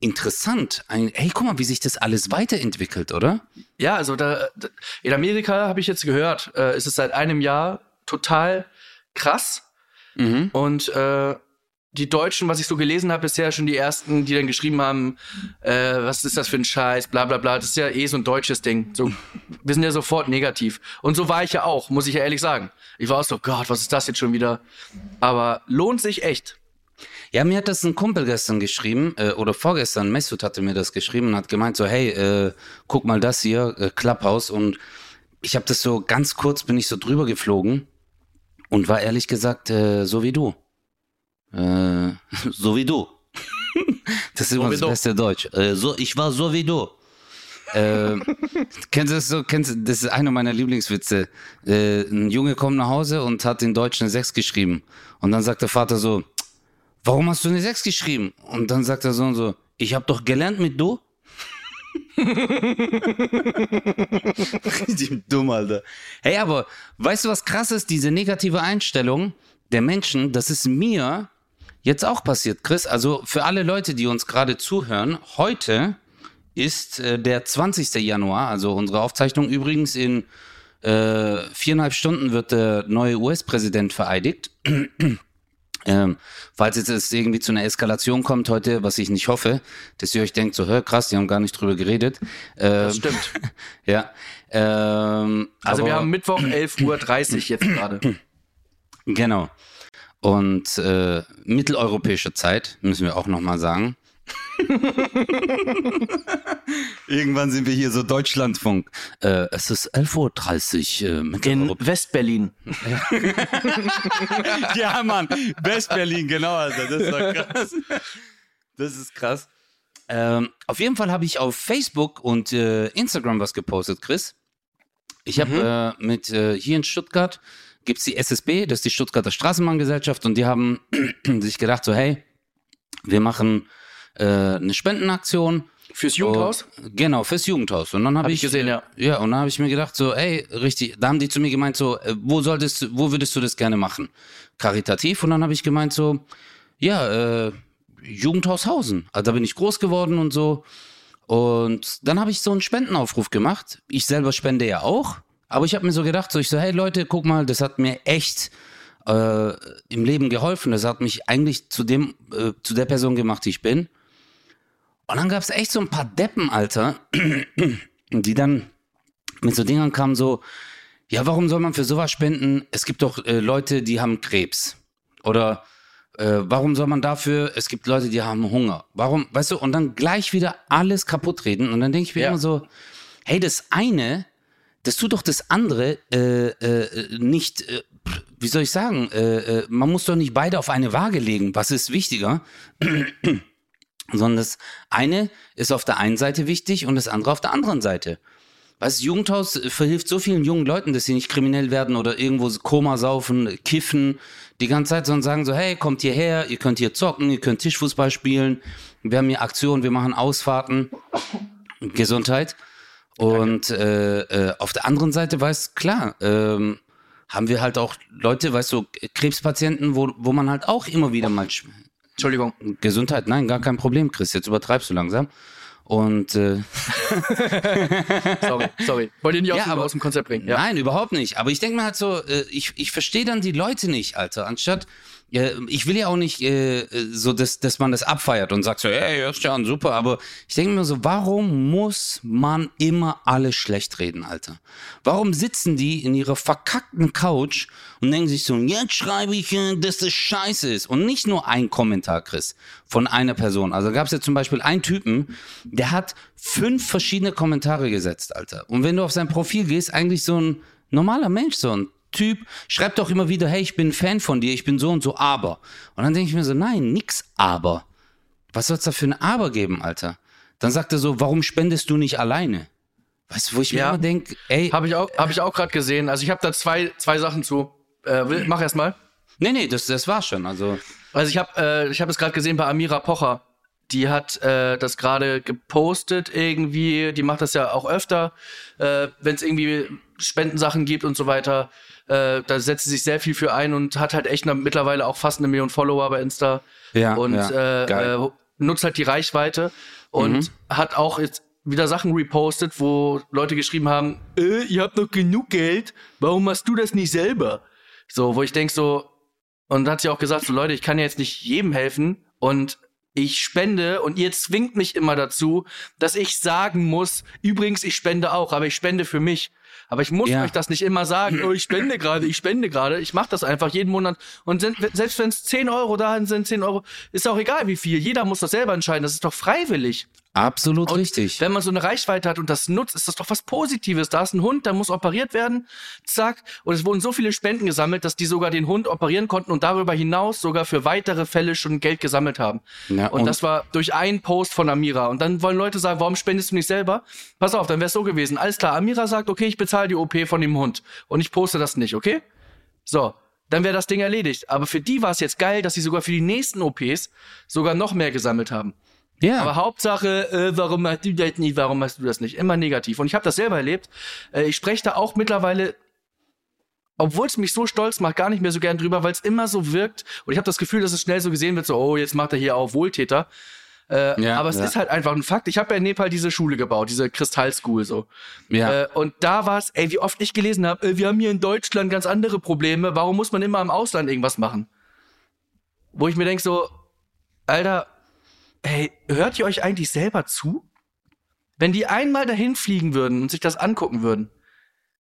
interessant. Ein, hey, guck mal, wie sich das alles weiterentwickelt, oder? Ja, also da, in Amerika, habe ich jetzt gehört, äh, ist es seit einem Jahr total krass. Mhm. Und äh, die Deutschen, was ich so gelesen habe, bisher schon die ersten, die dann geschrieben haben, äh, was ist das für ein Scheiß, bla bla bla, das ist ja eh so ein deutsches Ding. So, wir sind ja sofort negativ. Und so war ich ja auch, muss ich ja ehrlich sagen. Ich war auch so, Gott, was ist das jetzt schon wieder? Aber lohnt sich echt. Ja, mir hat das ein Kumpel gestern geschrieben, äh, oder vorgestern, Mesut hatte mir das geschrieben und hat gemeint so, hey, äh, guck mal das hier, äh, Clubhouse und ich habe das so ganz kurz, bin ich so drüber geflogen und war ehrlich gesagt äh, so wie du. Äh, so wie du. Das ist immer so das beste Deutsch. Äh, so, ich war so wie du. äh, kennst du das so? Kennst du, das ist einer meiner Lieblingswitze. Äh, ein Junge kommt nach Hause und hat in Deutsch eine sechs geschrieben. Und dann sagt der Vater so, warum hast du eine sechs geschrieben? Und dann sagt der Sohn so, ich habe doch gelernt mit du. Richtig dumm, Alter. Hey, aber weißt du, was krass ist? Diese negative Einstellung der Menschen, das ist mir jetzt auch passiert, Chris. Also für alle Leute, die uns gerade zuhören, heute ist äh, der zwanzigster Januar, also unsere Aufzeichnung. Übrigens in äh, viereinhalb Stunden wird der neue U S-Präsident vereidigt. ähm, falls jetzt es irgendwie zu einer Eskalation kommt heute, was ich nicht hoffe, dass ihr euch denkt, so hör, krass, die haben gar nicht drüber geredet. Ähm, das stimmt. Ja. Ähm, also aber, wir haben Mittwoch elf Uhr dreißig jetzt gerade. Genau. Und äh, mitteleuropäische Zeit, müssen wir auch nochmal sagen. Irgendwann sind wir hier so Deutschlandfunk. Äh, es ist elf Uhr dreißig. Äh, in Westberlin. Ja, Mann. Westberlin, genau. Alter. Das ist doch krass. Das ist krass. Ähm, auf jeden Fall habe ich auf Facebook und äh, Instagram was gepostet, Chris. Ich habe mhm. äh, mit äh, hier in Stuttgart gibt es die S S B, das ist die Stuttgarter Straßenbahngesellschaft, und die haben sich gedacht so, hey, wir machen eine Spendenaktion. Fürs Jugendhaus? Oh, genau, fürs Jugendhaus. Und dann habe hab ich, ich gesehen, ja. Ja, und dann habe ich mir gedacht, so, ey, richtig, da haben die zu mir gemeint, so, wo solltest, wo würdest du das gerne machen? Karitativ. Und dann habe ich gemeint, so, ja, äh, Jugendhaus Hausen. Also da bin ich groß geworden und so. Und dann habe ich so einen Spendenaufruf gemacht. Ich selber spende ja auch. Aber ich habe mir so gedacht, so, ich so, hey Leute, guck mal, das hat mir echt äh, im Leben geholfen. Das hat mich eigentlich zu dem, äh, zu der Person gemacht, die ich bin. Und dann gab es echt so ein paar Deppen, Alter, die dann mit so Dingern kamen so, ja, warum soll man für sowas spenden? Es gibt doch äh, Leute, die haben Krebs. Oder äh, warum soll man dafür, es gibt Leute, die haben Hunger. Warum, weißt du, und dann gleich wieder alles kaputt reden. Und dann denke ich mir ja. immer so, hey, das eine, das tut doch das andere äh, äh, nicht, äh, wie soll ich sagen, äh, äh, man muss doch nicht beide auf eine Waage legen. Was ist wichtiger? Sondern das eine ist auf der einen Seite wichtig und das andere auf der anderen Seite. Weißt du, Jugendhaus verhilft so vielen jungen Leuten, dass sie nicht kriminell werden oder irgendwo Koma saufen, kiffen, die ganze Zeit, sondern sagen so, hey, kommt hierher, ihr könnt hier zocken, ihr könnt Tischfußball spielen, wir haben hier Aktionen, wir machen Ausfahrten, Gesundheit. Und äh, äh, auf der anderen Seite, weißt du, klar, ähm, haben wir halt auch Leute, weißt du, Krebspatienten, wo, wo man halt auch immer wieder mal... Sch- Entschuldigung. Gesundheit, nein, gar kein Problem, Chris. Jetzt übertreibst du langsam. Und äh sorry, sorry. Wollt ihr nicht ja, aus, aber, aus dem Konzept bringen? Ja. Nein, überhaupt nicht. Aber ich denke mir halt so, ich, ich verstehe dann die Leute nicht, Alter. Anstatt, ich will ja auch nicht so, dass, dass man das abfeiert und sagt so, hey, hörst ja an, super. Aber ich denke mir so, warum muss man immer alle schlecht reden, Alter? Warum sitzen die in ihrer verkackten Couch und denken sich so, jetzt schreibe ich, dass das scheiße ist? Und nicht nur ein Kommentar, Chris, von einer Person. Also gab es ja zum Beispiel einen Typen, der hat fünf verschiedene Kommentare gesetzt, Alter. Und wenn du auf sein Profil gehst, eigentlich so ein normaler Mensch, so ein Typ, schreibt doch immer wieder, hey, ich bin ein Fan von dir, ich bin so und so, aber. Und dann denke ich mir so, nein, nix aber. Was soll es da für ein Aber geben, Alter? Dann sagt er so, warum spendest du nicht alleine? Weißt du, wo ich ja. mir immer denke, ey. Habe ich auch, hab ich auch gerade gesehen. Also ich habe da zwei, zwei Sachen zu. Äh, will, mach erst mal. Nee, nee, das, das war schon. Also, also ich habe äh, ich hab es gerade gesehen bei Amira Pocher. Die hat äh, das gerade gepostet irgendwie, die macht das ja auch öfter, äh, wenn es irgendwie Spendensachen gibt und so weiter, äh, da setzt sie sich sehr viel für ein und hat halt echt eine, mittlerweile auch fast eine Million Follower bei Insta ja, und ja, äh, äh, nutzt halt die Reichweite und mhm. hat auch jetzt wieder Sachen repostet, wo Leute geschrieben haben, äh, ihr habt doch genug Geld, warum machst du das nicht selber? So, wo ich denk so, und hat sie auch gesagt, so Leute, ich kann ja jetzt nicht jedem helfen und ich spende und ihr zwingt mich immer dazu, dass ich sagen muss, übrigens, ich spende auch, aber ich spende für mich. Aber ich muss ja. euch das nicht immer sagen, oh, ich spende gerade, ich spende gerade. Ich mache das einfach jeden Monat. Und selbst wenn es zehn Euro dahin sind, zehn Euro, ist auch egal wie viel. Jeder muss das selber entscheiden, das ist doch freiwillig. Absolut und richtig. Wenn man so eine Reichweite hat und das nutzt, ist das doch was Positives. Da ist ein Hund, da muss operiert werden, zack. Und es wurden so viele Spenden gesammelt, dass die sogar den Hund operieren konnten und darüber hinaus sogar für weitere Fälle schon Geld gesammelt haben. Na, und, und das war durch einen Post von Amira. Und dann wollen Leute sagen, warum spendest du nicht selber? Pass auf, dann wäre es so gewesen. Alles klar, Amira sagt, okay, ich bezahle die O P von dem Hund und ich poste das nicht, okay? So. Dann wäre das Ding erledigt. Aber für die war es jetzt geil, dass sie sogar für die nächsten O Ps sogar noch mehr gesammelt haben. Ja. Aber Hauptsache, äh, warum hast du das nicht, warum hast du das nicht? Immer negativ. Und ich habe das selber erlebt. Äh, ich spreche da auch mittlerweile, obwohl es mich so stolz macht, gar nicht mehr so gern drüber, weil es immer so wirkt. Und ich habe das Gefühl, dass es schnell so gesehen wird, so, oh, jetzt macht er hier auch Wohltäter. Äh, ja, aber es ja. ist halt einfach ein Fakt. Ich habe ja in Nepal diese Schule gebaut, diese Kristallschule so. Ja. Äh, und da war es, ey, wie oft ich gelesen habe, äh, wir haben hier in Deutschland ganz andere Probleme, warum muss man immer im Ausland irgendwas machen? Wo ich mir denke so, Alter, ey, hört ihr euch eigentlich selber zu? Wenn die einmal dahin fliegen würden und sich das angucken würden,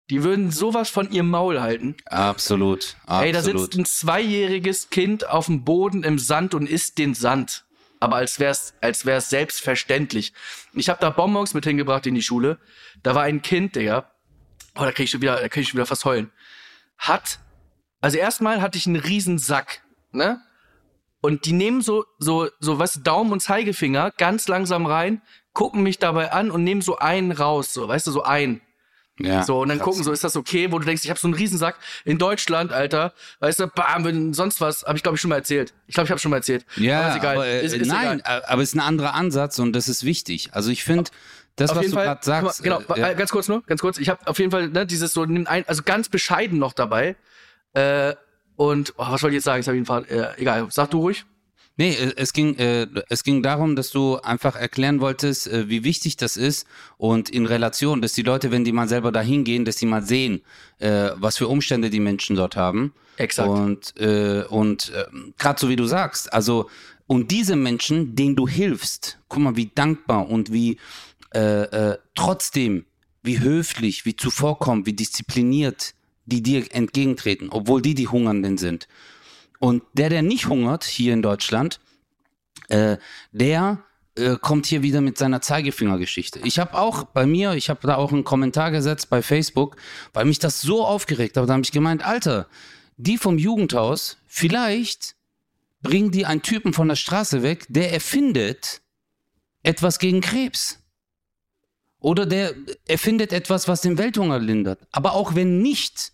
die würden sowas von ihrem Maul halten. Absolut, absolut. Ey, da sitzt ein zweijähriges Kind auf dem Boden im Sand und isst den Sand. Aber als wär's, als wär's selbstverständlich. Ich habe da Bonbons mit hingebracht in die Schule. Da war ein Kind, Digga. Oh, da krieg ich schon wieder, da krieg ich schon wieder fast heulen. Hat, also erstmal hatte ich einen riesen Sack, ne? Und die nehmen so, so, so was, Daumen und Zeigefinger ganz langsam rein, gucken mich dabei an und nehmen so einen raus, so, weißt du, so einen. Ja, so, und dann krass. Gucken, so, ist das okay, wo du denkst, ich habe so einen Riesensack in Deutschland, Alter, weißt du, bam, sonst was, habe ich, glaube ich, schon mal erzählt. Ich glaube, ich habe schon mal erzählt. Ja, aber ist egal. Aber, ist, ist nein, egal. Aber es ist ein anderer Ansatz und das ist wichtig. Also ich finde, das, auf was du gerade sagst... Mal, genau, ja. ganz kurz nur, ganz kurz. Ich habe auf jeden Fall ne, dieses so, also ganz bescheiden noch dabei. Äh, und, oh, was wollte ich jetzt sagen? Jetzt habe ich einen äh, egal, sag du ruhig. Nee, es ging, äh, es ging darum, dass du einfach erklären wolltest, äh, wie wichtig das ist und in Relation, dass die Leute, wenn die mal selber da hingehen, dass die mal sehen, äh, was für Umstände die Menschen dort haben. Exakt. Und, äh, und äh, gerade so wie du sagst, also und diese Menschen, denen du hilfst, guck mal, wie dankbar und wie äh, äh, trotzdem, wie höflich, wie zuvorkommend, wie diszipliniert die dir entgegentreten, obwohl die die Hungernden sind. Und der, der nicht hungert hier in Deutschland, äh, der äh, kommt hier wieder mit seiner Zeigefingergeschichte. Ich habe auch bei mir, ich habe da auch einen Kommentar gesetzt bei Facebook, weil mich das so aufgeregt hat. Da habe ich gemeint, Alter, die vom Jugendhaus, vielleicht bringen die einen Typen von der Straße weg, der erfindet etwas gegen Krebs. Oder der erfindet etwas, was den Welthunger lindert. Aber auch wenn nicht...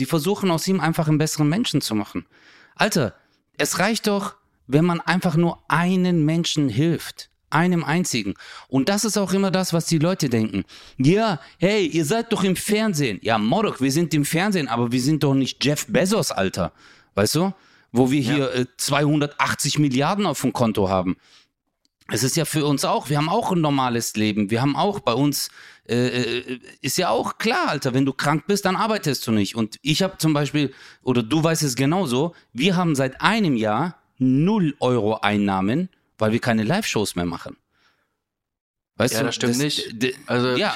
Die versuchen aus ihm einfach einen besseren Menschen zu machen. Alter, es reicht doch, wenn man einfach nur einen Menschen hilft. Einem einzigen. Und das ist auch immer das, was die Leute denken. Ja, hey, ihr seid doch im Fernsehen. Ja, Morok, wir sind im Fernsehen, aber wir sind doch nicht Jeff Bezos, Alter. Weißt du? Wo wir hier ja. äh, zweihundertachtzig Milliarden auf dem Konto haben. Es ist ja für uns auch, wir haben auch ein normales Leben. Wir haben auch bei uns... Äh, ist ja auch klar, Alter, wenn du krank bist, dann arbeitest du nicht. Und ich habe zum Beispiel, oder du weißt es genauso, wir haben seit einem Jahr null Euro Einnahmen, weil wir keine Live-Shows mehr machen. Weißt ja, du? Ja, das stimmt das, nicht. D- also, ja.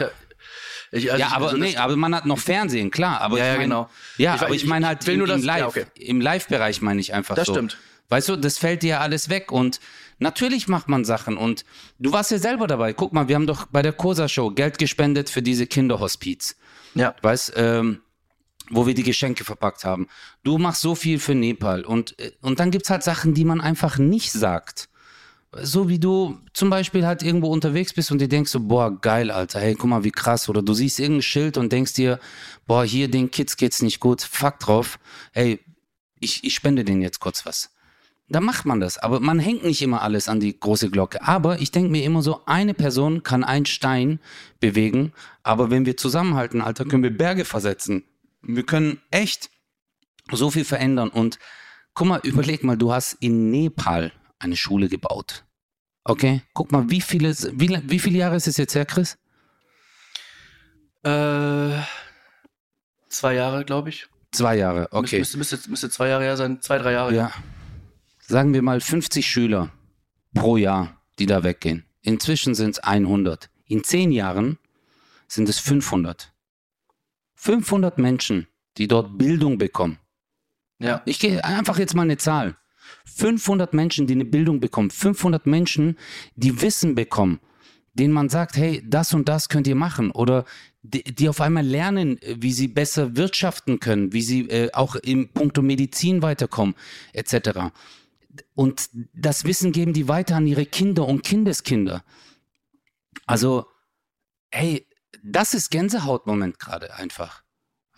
Ich, also ja, aber also nee, aber man hat noch Fernsehen, klar. Aber ja, ich mein, ja, genau. Ja, ich, aber ich meine halt im, das, Live, ja, okay. im Live-Bereich meine ich einfach das so. Das stimmt. Weißt du, das fällt dir ja alles weg und natürlich macht man Sachen und du warst ja selber dabei. Guck mal, wir haben doch bei der Kosa-Show Geld gespendet für diese Kinderhospiz, ja. weißt, ähm, wo wir die Geschenke verpackt haben. Du machst so viel für Nepal und, und dann gibt es halt Sachen, die man einfach nicht sagt. So wie du zum Beispiel halt irgendwo unterwegs bist und dir denkst so, boah, geil, Alter, hey, guck mal, wie krass. Oder du siehst irgendein Schild und denkst dir, boah, hier den Kids geht's nicht gut, fuck drauf, hey, ich, ich spende denen jetzt kurz was. Da macht man das, aber man hängt nicht immer alles an die große Glocke. Aber ich denke mir immer so, eine Person kann einen Stein bewegen, aber wenn wir zusammenhalten, Alter, können wir Berge versetzen. Wir können echt so viel verändern. Und guck mal, überleg mal, du hast in Nepal eine Schule gebaut. Okay? Guck mal, wie viele, wie, wie viele Jahre ist es jetzt her, Chris? Äh, zwei Jahre, glaube ich. Zwei Jahre, okay. Müsste, müsste, müsste zwei Jahre her sein, zwei, drei Jahre. Ja. ja. Sagen wir mal fünfzig Schüler pro Jahr, die da weggehen. Inzwischen sind es hundert. In zehn Jahren sind es fünfhundert. fünfhundert Menschen, die dort Bildung bekommen. Ja. Ich gehe einfach jetzt mal eine Zahl. fünfhundert Menschen, die eine Bildung bekommen, fünfhundert Menschen, die Wissen bekommen, denen man sagt, hey, das und das könnt ihr machen, oder die, die auf einmal lernen, wie sie besser wirtschaften können, wie sie äh, auch im Punkto Medizin weiterkommen, et cetera. Und das Wissen geben die weiter an ihre Kinder und Kindeskinder. Also, hey, das ist Gänsehautmoment gerade einfach.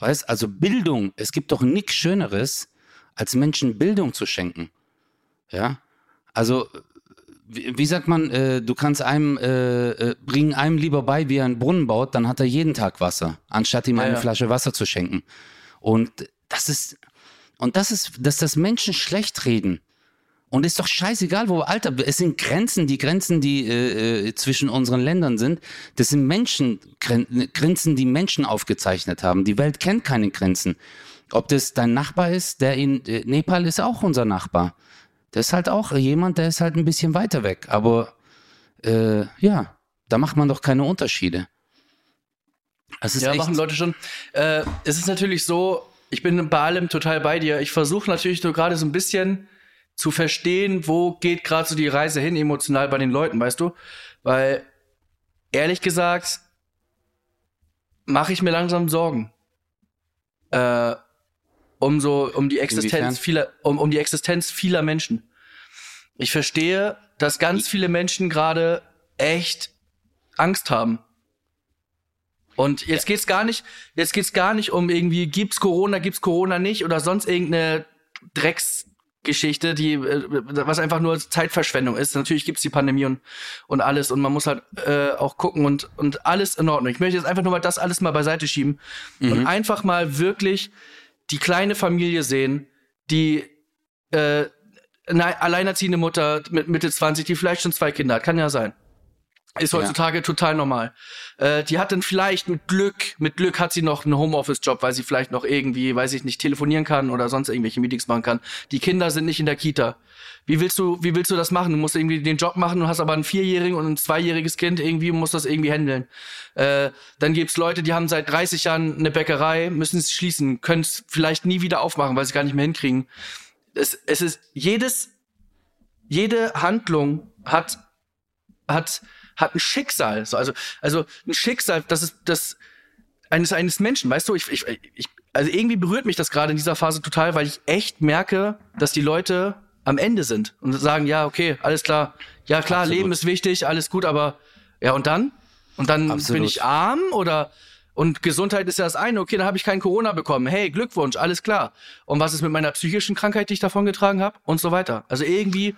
Weißt, also Bildung, es gibt doch nichts Schöneres, als Menschen Bildung zu schenken. Ja, also, wie, wie sagt man, äh, du kannst einem, äh, äh, bringen einem lieber bei, wie er einen Brunnen baut, dann hat er jeden Tag Wasser, anstatt ihm ja, eine ja. Flasche Wasser zu schenken. Und das ist, und das ist, dass das Menschen schlecht reden. Und ist doch scheißegal, wo, Alter, es sind Grenzen, die Grenzen, die äh, zwischen unseren Ländern sind, das sind Menschen, Grenzen, die Menschen aufgezeichnet haben. Die Welt kennt keine Grenzen. Ob das dein Nachbar ist, der in äh, Nepal ist auch unser Nachbar. Der ist halt auch jemand, der ist halt ein bisschen weiter weg. Aber äh, ja, da macht man doch keine Unterschiede. Es ist ja, echt machen Leute schon. Äh, es ist natürlich so, ich bin bei allem total bei dir. Ich versuche natürlich nur gerade so ein bisschen zu verstehen, wo geht gerade so die Reise hin emotional bei den Leuten, weißt du? Weil, ehrlich gesagt, mache ich mir langsam Sorgen. Äh, um so, um die Existenz vieler, um, um die Existenz vieler Menschen. Ich verstehe, dass ganz viele Menschen gerade echt Angst haben. Und jetzt geht's gar nicht, jetzt geht's gar nicht um irgendwie, gibt's Corona, gibt's Corona nicht oder sonst irgendeine Drecks- Geschichte, die, was einfach nur Zeitverschwendung ist. Natürlich gibt's die Pandemie und, und alles und man muss halt äh, auch gucken und, und alles in Ordnung. Ich möchte jetzt einfach nur mal das alles mal beiseite schieben mhm. und einfach mal wirklich die kleine Familie sehen, die äh, eine alleinerziehende Mutter mit Mitte zwanzig, die vielleicht schon zwei Kinder hat, kann ja sein. Ist heutzutage ja. total normal. Äh, die hat dann vielleicht mit Glück, mit Glück hat sie noch einen Homeoffice-Job, weil sie vielleicht noch irgendwie, weiß ich nicht, telefonieren kann oder sonst irgendwelche Meetings machen kann. Die Kinder sind nicht in der Kita. Wie willst du, wie willst du das machen? Du musst irgendwie den Job machen und hast aber einen Vierjährigen und ein zweijähriges Kind irgendwie und musst das irgendwie handeln. Äh, dann gibt's Leute, die haben seit dreißig Jahren eine Bäckerei, müssen es schließen, können es vielleicht nie wieder aufmachen, weil sie gar nicht mehr hinkriegen. Es, es ist jedes, jede Handlung hat, hat, hat ein Schicksal, so, also, also, ein Schicksal, das ist, das, eines, eines Menschen, weißt du, ich, ich, ich, also irgendwie berührt mich das gerade in dieser Phase total, weil ich echt merke, dass die Leute am Ende sind und sagen, ja, okay, alles klar, ja klar, Absolut. Leben ist wichtig, alles gut, aber, ja, und dann? Und dann Absolut. Bin ich arm oder, und Gesundheit ist ja das eine, okay, dann habe ich kein Corona bekommen, hey, Glückwunsch, alles klar. Und was ist mit meiner psychischen Krankheit, die ich davongetragen habe? Und so weiter. Also irgendwie,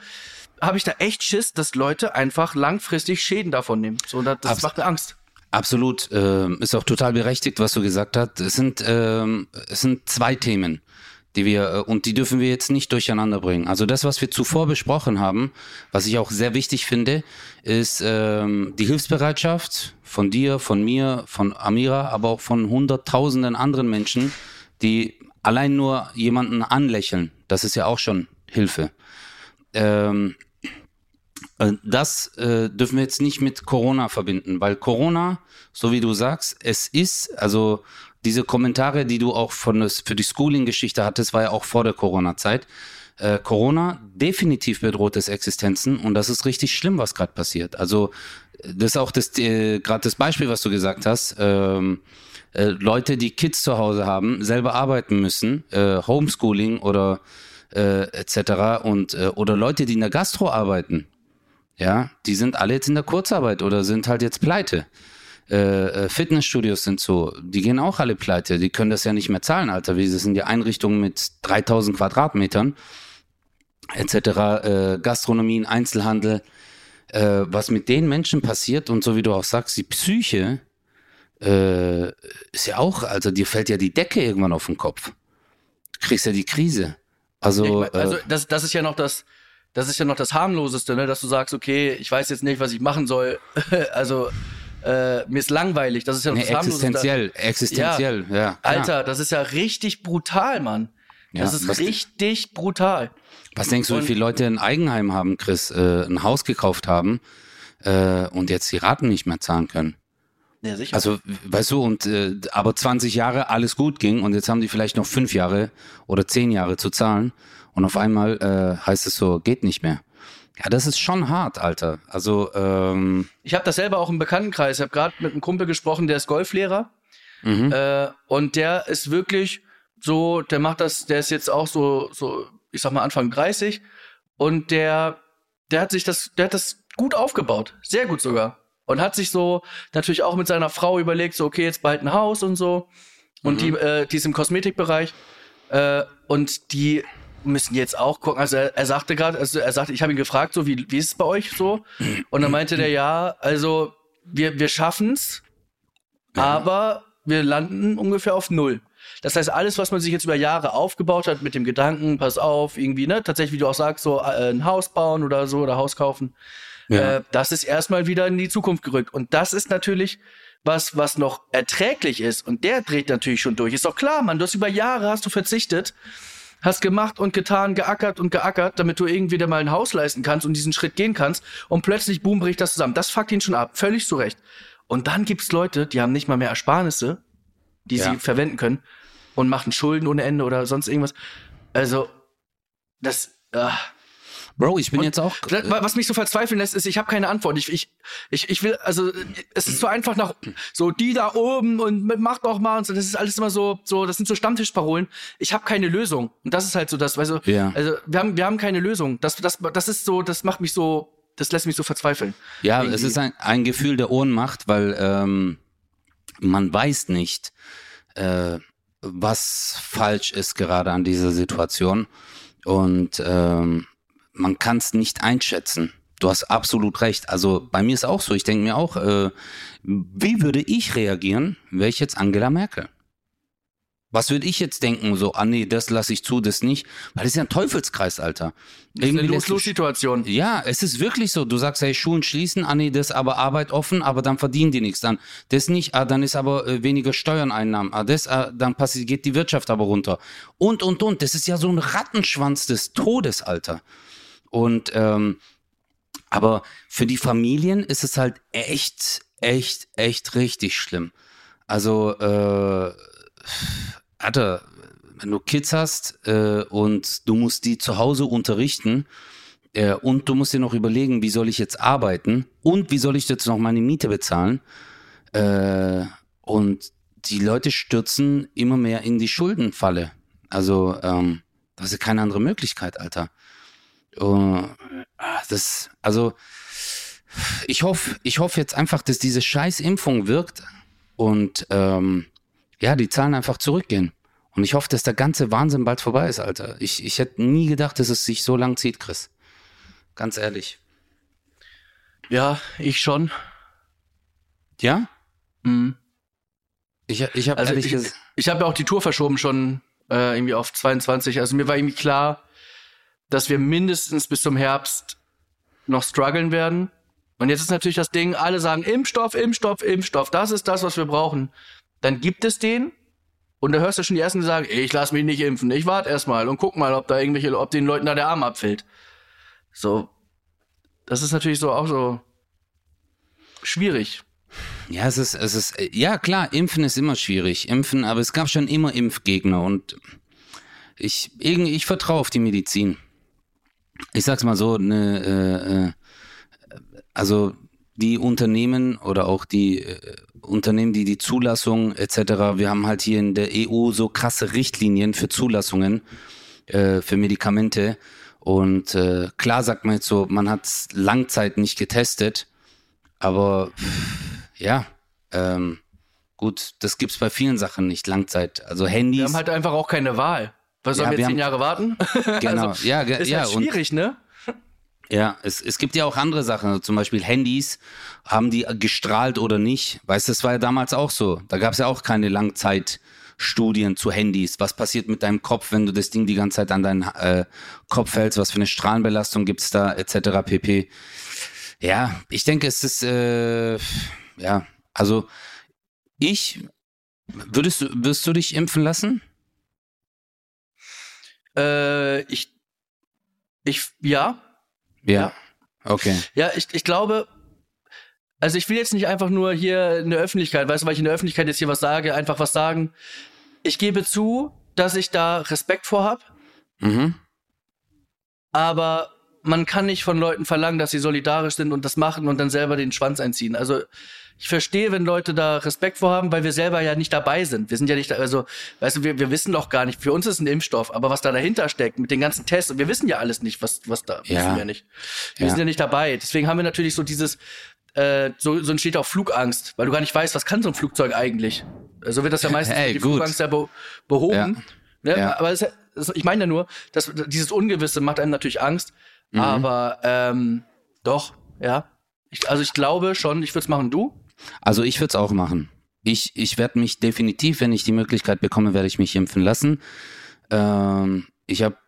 habe ich da echt Schiss, dass Leute einfach langfristig Schäden davon nehmen. So, das Abs- macht mir Angst. Absolut. Äh, ist auch total berechtigt, was du gesagt hast. Es sind, äh, es sind zwei Themen, die wir, und die dürfen wir jetzt nicht durcheinander bringen. Also das, was wir zuvor besprochen haben, was ich auch sehr wichtig finde, ist äh, die Hilfsbereitschaft von dir, von mir, von Amira, aber auch von hunderttausenden anderen Menschen, die allein nur jemanden anlächeln. Das ist ja auch schon Hilfe. Ähm, Das äh, dürfen wir jetzt nicht mit Corona verbinden, weil Corona, so wie du sagst, es ist, also diese Kommentare, die du auch von das, für die Schooling-Geschichte hattest, war ja auch vor der Corona-Zeit. Äh, Corona definitiv bedroht es Existenzen und das ist richtig schlimm, was gerade passiert. Also das ist auch das äh, gerade das Beispiel, was du gesagt hast. Ähm, äh, Leute, die Kids zu Hause haben, selber arbeiten müssen, äh, Homeschooling oder äh, et cetera und äh, oder Leute, die in der Gastro arbeiten. Ja, die sind alle jetzt in der Kurzarbeit oder sind halt jetzt pleite. Äh, Fitnessstudios sind so, die gehen auch alle pleite. Die können das ja nicht mehr zahlen, Alter. Wie das sind die Einrichtungen mit dreitausend Quadratmetern et cetera. Äh, Gastronomien, Einzelhandel. Äh, was mit den Menschen passiert und so wie du auch sagst, die Psyche äh, ist ja auch, also dir fällt ja die Decke irgendwann auf den Kopf. Du kriegst ja die Krise. Also, ich mein, also das, das ist ja noch das... Das ist ja noch das harmloseste, ne? Dass du sagst, okay, ich weiß jetzt nicht, was ich machen soll. also äh, mir ist langweilig. Das ist ja noch nee, das existenziell, harmloseste. Existenziell, existenziell, ja. ja Alter, das ist ja richtig brutal, Mann. Ja, das ist richtig brutal. Was denkst du, wie viele Leute ein Eigenheim haben, Chris, äh, ein Haus gekauft haben äh, und jetzt die Raten nicht mehr zahlen können? Ja, sicher. Also, weißt du, und äh, aber zwanzig Jahre alles gut ging und jetzt haben die vielleicht noch fünf Jahre oder zehn Jahre zu zahlen und auf einmal äh, heißt es so, geht nicht mehr. Ja, das ist schon hart, Alter. Also ähm ich habe das selber auch im Bekanntenkreis. Ich habe gerade mit einem Kumpel gesprochen, der ist Golflehrer. Mhm. Äh, und der ist wirklich so, der macht das, der ist jetzt auch so, so, ich sag mal Anfang dreißig und der, der hat sich das, der hat das gut aufgebaut, sehr gut sogar. Und hat sich so natürlich auch mit seiner Frau überlegt, so okay, jetzt bald ein Haus und so. Und mhm. die, äh, die ist im Kosmetikbereich äh, und die müssen jetzt auch gucken. Also er, er sagte gerade, also er sagte, ich habe ihn gefragt, so wie, wie ist es bei euch so? Und dann meinte der, ja, also wir, wir schaffen's, ja. aber wir landen ungefähr auf null. Das heißt, alles, was man sich jetzt über Jahre aufgebaut hat mit dem Gedanken, pass auf, irgendwie, ne, tatsächlich, wie du auch sagst, so äh, ein Haus bauen oder so oder Haus kaufen, ja. äh, das ist erstmal wieder in die Zukunft gerückt. Und das ist natürlich was, was noch erträglich ist. Und der dreht natürlich schon durch. Ist doch klar, Mann, du hast über Jahre hast du verzichtet, hast gemacht und getan, geackert und geackert, damit du irgendwie da mal ein Haus leisten kannst und diesen Schritt gehen kannst und plötzlich, boom, bricht das zusammen. Das fuckt ihn schon ab, völlig zu Recht. Und dann gibt's Leute, die haben nicht mal mehr Ersparnisse, die ja. sie verwenden können und machen Schulden ohne Ende oder sonst irgendwas. Also, das... Äh. Bro, ich bin und jetzt auch... Was mich so verzweifeln lässt, ist, ich habe keine Antwort. Ich, ich, ich, ich will, also, es ist so einfach nach... So, die da oben und macht doch mal und so. Das ist alles immer so, so das sind so Stammtischparolen. Ich habe keine Lösung. Und das ist halt so das, weißt du, ja. also, wir haben, wir haben keine Lösung. Das, das, das ist so, das macht mich so... Das lässt mich so verzweifeln. Ja, irgendwie. Es ist ein, ein Gefühl der Ohnmacht, weil ähm, man weiß nicht, äh, was falsch ist gerade an dieser Situation. Und ähm, man kann es nicht einschätzen. Du hast absolut recht. Also bei mir ist auch so. Ich denke mir auch, äh, wie würde ich reagieren, wäre ich jetzt Angela Merkel? Was würde ich jetzt denken? So, ah nee, das lasse ich zu, das nicht. Weil das ist ja ein Teufelskreis, Alter. Das ist eine Los-Los-Situation. Ja, es ist wirklich so. Du sagst, hey, Schulen schließen, ah nee, das aber Arbeit offen, aber dann verdienen die nichts. Dann das nicht, ah, dann ist aber äh, weniger Steuerneinnahmen. Ah, das, ah, dann passiert, geht die Wirtschaft aber runter. Und, und, und. Das ist ja so ein Rattenschwanz des Todes, Alter. Und, ähm, aber für die Familien ist es halt echt, echt, echt richtig schlimm. Also, äh, Alter, wenn du Kids hast äh, und du musst die zu Hause unterrichten äh, und du musst dir noch überlegen, wie soll ich jetzt arbeiten und wie soll ich jetzt noch meine Miete bezahlen? Äh, und die Leute stürzen immer mehr in die Schuldenfalle. Also, ähm, das ist keine andere Möglichkeit, Alter. Uh, das, also, ich hoffe ich hoff jetzt einfach, dass diese Scheißimpfung wirkt und ähm, ja, die Zahlen einfach zurückgehen. Und ich hoffe, dass der ganze Wahnsinn bald vorbei ist, Alter. Ich, ich hätte nie gedacht, dass es sich so lang zieht, Chris. Ganz ehrlich. Ja, ich schon. Ja? Mhm. Ich, ich habe also ehrlich gesagt... Ich, ich habe ja auch die Tour verschoben schon äh, irgendwie auf zweiundzwanzig. Also mir war irgendwie klar, dass wir mindestens bis zum Herbst noch strugglen werden. Und jetzt ist natürlich das Ding, alle sagen Impfstoff, Impfstoff, Impfstoff. Das ist das, was wir brauchen. Dann gibt es den und da hörst du schon die Ersten, die sagen, ich lass mich nicht impfen, ich warte erstmal und guck mal, ob da irgendwelche, ob den Leuten da der Arm abfällt. So, das ist natürlich so auch so schwierig. Ja, es ist, es ist, ja klar, impfen ist immer schwierig, impfen, aber es gab schon immer Impfgegner und ich, irgendwie, ich vertraue auf die Medizin. Ich sag's mal so, ne, äh, also die Unternehmen oder auch die äh, Unternehmen, die die Zulassung et cetera, wir haben halt hier in der E U so krasse Richtlinien für Zulassungen, äh, für Medikamente und äh, klar sagt man jetzt so, man hat es Langzeit nicht getestet, aber ja, ähm, gut, das gibt's bei vielen Sachen nicht, Langzeit, also Handys. Wir haben halt einfach auch keine Wahl, was sollen ja, wir jetzt zehn Jahre warten? Genau, also, ja, ge- ist ja, halt schwierig, und, ne? Ja, es, es gibt ja auch andere Sachen, also zum Beispiel Handys, haben die gestrahlt oder nicht? Weißt du, das war ja damals auch so. Da gab es ja auch keine Langzeitstudien zu Handys. Was passiert mit deinem Kopf, wenn du das Ding die ganze Zeit an deinen äh, Kopf hältst? Was für eine Strahlenbelastung gibt es da, et cetera pp. Ja, ich denke, es ist, äh, ja, also ich, würdest du, wirst du dich impfen lassen? Äh, ich, ich, ja. Ja, okay. Ja, ich, ich glaube, Also ich will jetzt nicht einfach nur hier in der Öffentlichkeit, weißt du, weil ich in der Öffentlichkeit jetzt hier was sage, einfach was sagen. Ich gebe zu, dass ich da Respekt vor habe. Mhm. Aber man kann nicht von Leuten verlangen, dass sie solidarisch sind und das machen und dann selber den Schwanz einziehen. Also ich verstehe, wenn Leute da Respekt vor haben, weil wir selber ja nicht dabei sind. Wir sind ja nicht, da, also, weißt du, wir, wir wissen doch gar nicht, für uns ist ein Impfstoff, aber was da dahinter steckt mit den ganzen Tests, und wir wissen ja alles nicht, was, was da, ja. wissen wir nicht. Wir ja. sind ja nicht dabei. Deswegen haben wir natürlich so dieses, äh, so, so entsteht auch Flugangst, weil du gar nicht weißt, was kann so ein Flugzeug eigentlich. So wird das ja meistens hey, die gut. Flugangst ja be- behoben. Ja. Ne? Ja. Aber das, das, ich meine ja nur, dass dieses Ungewisse macht einem natürlich Angst, mhm. aber ähm, doch, ja. Ich, also ich glaube schon, ich würde es machen. Du? Also ich würde es auch machen. Ich, ich werde mich definitiv, wenn ich die Möglichkeit bekomme, werde ich mich impfen lassen. Ähm, ich habe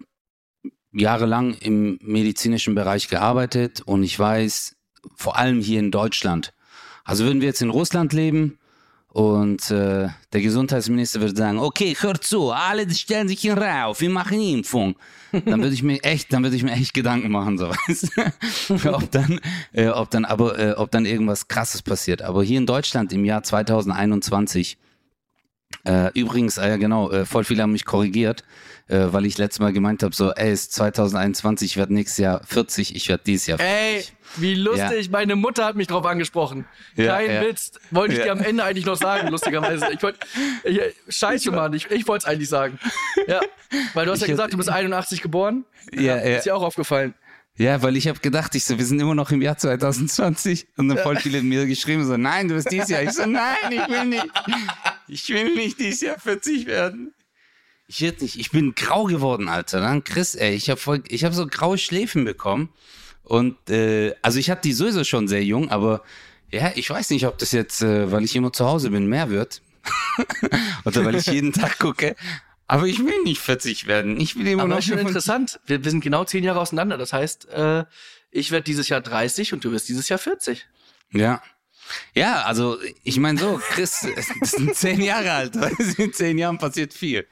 jahrelang im medizinischen Bereich gearbeitet und ich weiß, vor allem hier in Deutschland. Also würden wir jetzt in Russland leben und äh, der Gesundheitsminister würde sagen, okay, hört zu, alle stellen sich hier rauf, wir machen Impfung. Dann würde ich mir echt, dann würde ich mir echt Gedanken machen, so weißt du? ob dann, äh, ob dann, aber, äh, ob dann irgendwas Krasses passiert. Aber hier in Deutschland im Jahr zwanzig einundzwanzig, äh, übrigens, ja äh, genau, äh, voll viele haben mich korrigiert, äh, weil ich letztes Mal gemeint habe, so, ey, es ist zwanzig einundzwanzig, ich werde nächstes Jahr vierzig, ich werde dieses Jahr vierzig. Ey, wie lustig, ja. meine Mutter hat mich drauf angesprochen. Ja, Kein ja. Witz, wollte ich ja. dir am Ende eigentlich noch sagen, lustigerweise. Ich wollte, scheiße, Mann, ich, ich wollte es eigentlich sagen. Ja, weil du hast ich ja gesagt, hab, du bist einundachtzig geboren. Ja, ja. Ist dir auch aufgefallen. Ja, weil ich habe gedacht, ich so, wir sind immer noch im Jahr zwanzig zwanzig und dann voll viele mir geschrieben so, nein, du bist dieses Jahr. Ich so, nein, ich will nicht. Ich will nicht dieses Jahr vierzig werden. Ich werde nicht. Ich bin grau geworden, Alter. Dann Chris, ey, ich habe voll, ich habe so graue Schläfen bekommen und äh, also ich hatte die sowieso schon sehr jung, aber ja, ich weiß nicht, ob das jetzt, äh, weil ich immer zu Hause bin, mehr wird oder weil ich jeden Tag gucke. Aber ich will nicht vierzig werden. Ich will immer aber noch. Aber schon interessant. Wir, wir sind genau zehn Jahre auseinander. Das heißt, äh, ich werde dieses Jahr dreißig und du wirst dieses Jahr vierzig. Ja. Ja, also ich meine so, Chris, das sind zehn Jahre alt. In zehn Jahren passiert viel.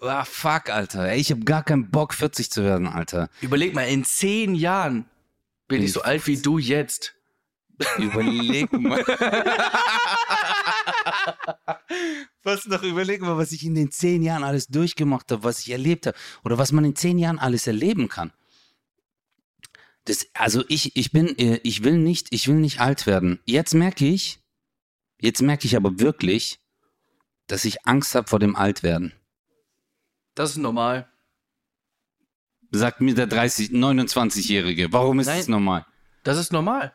Ah, fuck, Alter. Ey, ich habe gar keinen Bock, vierzig zu werden, Alter. Überleg mal, in zehn Jahren bin ich, ich so alt wie du jetzt. Überleg mal. Was noch überlegen wir, was ich in den zehn Jahren alles durchgemacht habe, was ich erlebt habe oder was man in zehn Jahren alles erleben kann. Das, also ich, ich bin, ich will nicht, ich will nicht alt werden. Jetzt merke ich, jetzt merke ich aber wirklich, dass ich Angst habe vor dem Altwerden. Das ist normal. Sagt mir der dreißig, neunundzwanzig-Jährige. Warum ist Nein, das normal? Das ist normal.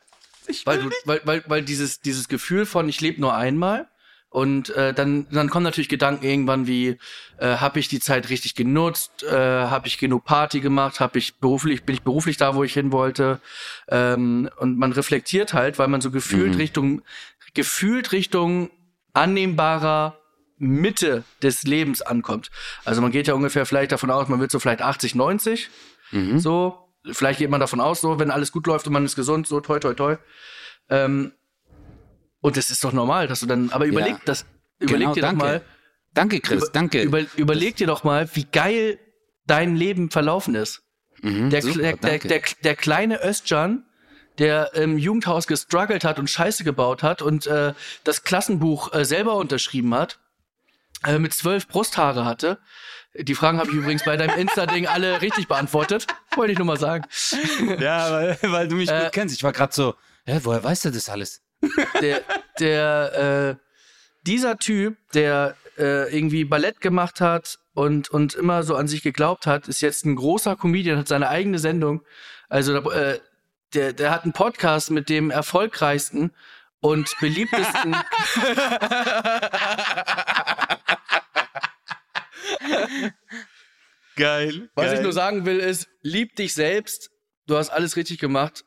Weil, du, weil, weil, weil dieses, dieses Gefühl von, ich lebe nur einmal und äh, dann, dann kommen natürlich Gedanken irgendwann wie, äh, habe ich die Zeit richtig genutzt, äh, habe ich genug Party gemacht, hab ich beruflich, bin ich beruflich da, wo ich hin wollte, ähm, und man reflektiert halt, weil man so gefühlt mhm. Richtung, gefühlt Richtung annehmbarer Mitte des Lebens ankommt. Also man geht ja ungefähr vielleicht davon aus, man wird so vielleicht achtzig, neunzig, mhm. so. Vielleicht geht man davon aus, so, wenn alles gut läuft und man ist gesund, so toi, toi, toi. Ähm, und das ist doch normal, dass du dann, aber überleg, ja. das, überleg genau, dir danke. doch mal. Danke, Chris, über, danke. Über, überleg das dir doch mal, wie geil dein Leben verlaufen ist. Mhm, der, super, der, der, der, der kleine Özcan, der im Jugendhaus gestruggelt hat und Scheiße gebaut hat und äh, das Klassenbuch äh, selber unterschrieben hat, äh, mit zwölf Brusthaare hatte. Die Fragen habe ich übrigens bei deinem Insta-Ding alle richtig beantwortet. Wollte ich nur mal sagen. Ja, weil, weil du mich äh, gut kennst. Ich war gerade so, hä, woher weißt du das alles? Der, der äh, dieser Typ, der äh, irgendwie Ballett gemacht hat und, und immer so an sich geglaubt hat, ist jetzt ein großer Comedian, hat seine eigene Sendung. Also äh, der, der hat einen Podcast mit dem erfolgreichsten und beliebtesten... Geil. Was geil. ich nur sagen will ist, lieb dich selbst, du hast alles richtig gemacht.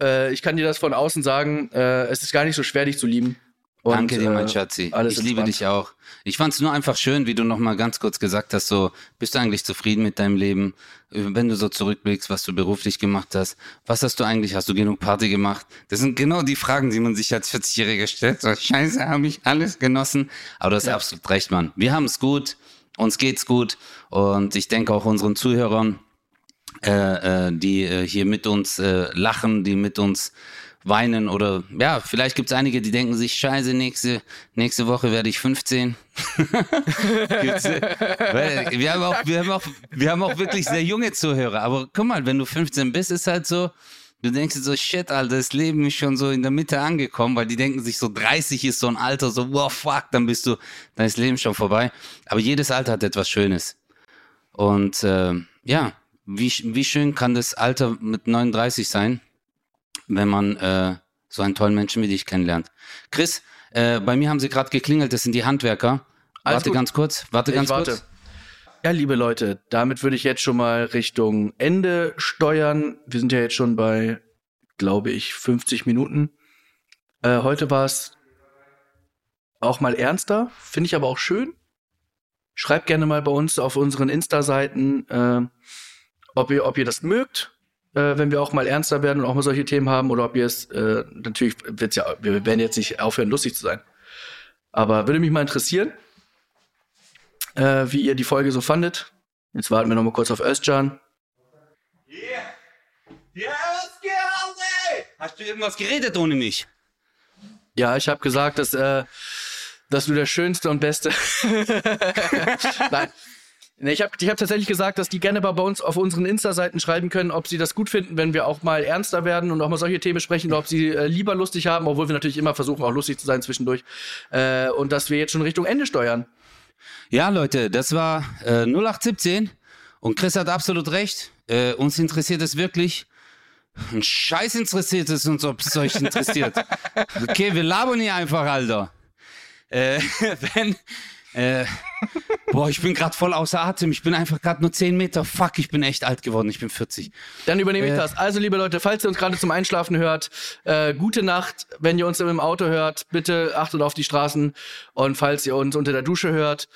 Äh, ich kann dir das von außen sagen, äh, es ist gar nicht so schwer, dich zu lieben. Und, danke dir, mein äh, Schatzi. Ich entspannt. liebe dich auch. Ich fand es nur einfach schön, wie du nochmal ganz kurz gesagt hast, so, bist du eigentlich zufrieden mit deinem Leben? Wenn du so zurückblickst, was du beruflich gemacht hast, was hast du eigentlich, hast du genug Party gemacht? Das sind genau die Fragen, die man sich als vierzigjähriger stellt. So, scheiße, habe ich alles genossen. Aber du hast ja. absolut recht, Mann. Wir haben es gut. Uns geht's gut und ich denke auch unseren Zuhörern, äh, äh, die äh, hier mit uns äh, lachen, die mit uns weinen oder ja, vielleicht gibt es einige, die denken sich, scheiße, nächste, nächste Woche werde ich fünfzehn. wir, haben auch, wir, haben auch, wir haben auch wirklich sehr junge Zuhörer, aber guck mal, wenn du fünfzehn bist, ist halt so, du denkst dir so, shit, Alter, das Leben ist schon so in der Mitte angekommen, weil die denken sich so, dreißig ist so ein Alter, so, wow, fuck, dann bist du, dann ist das Leben schon vorbei. Aber jedes Alter hat etwas Schönes. Und äh, ja, wie, wie schön kann das Alter mit neununddreißig sein, wenn man äh, so einen tollen Menschen wie dich kennenlernt. Chris, äh, bei mir haben sie gerade geklingelt, das sind die Handwerker. Alles warte gut. ganz kurz, warte ich ganz warte. kurz. Ja, liebe Leute, damit würde ich jetzt schon mal Richtung Ende steuern. Wir sind ja jetzt schon bei, glaube ich, fünfzig Minuten. Äh, heute war es auch mal ernster, finde ich aber auch schön. Schreibt gerne mal bei uns auf unseren Insta-Seiten, äh, ob ihr, ob ihr das mögt, äh, wenn wir auch mal ernster werden und auch mal solche Themen haben, oder ob ihr es, äh, natürlich wird's ja, wir werden jetzt nicht aufhören, lustig zu sein. Aber würde mich mal interessieren, äh, wie ihr die Folge so fandet. Jetzt warten wir noch mal kurz auf Özcan. Yeah. Yeah, Özcan, ey! Hast du irgendwas geredet ohne mich? Ja, ich habe gesagt, dass, äh, dass du der Schönste und Beste. Nein. Nee, ich habe ich hab tatsächlich gesagt, dass die gerne bei uns auf unseren Insta-Seiten schreiben können, ob sie das gut finden, wenn wir auch mal ernster werden und auch mal solche Themen sprechen, oder ob sie äh, lieber lustig haben, obwohl wir natürlich immer versuchen, auch lustig zu sein zwischendurch. Äh, und dass wir jetzt schon Richtung Ende steuern. Ja, Leute, das war äh, null acht siebzehn und Chris hat absolut recht. Äh, uns interessiert es wirklich. Ein Scheiß interessiert es uns, ob es euch interessiert. Okay, wir labern hier einfach, Alter. Äh, wenn, äh, boah, ich bin gerade voll außer Atem. Ich bin einfach gerade nur zehn Meter. Fuck, ich bin echt alt geworden. Ich bin vierzig. Dann übernehme äh, ich das. Also, liebe Leute, falls ihr uns gerade zum Einschlafen hört, äh, gute Nacht. Wenn ihr uns im Auto hört, bitte achtet auf die Straßen. Und falls ihr uns unter der Dusche hört,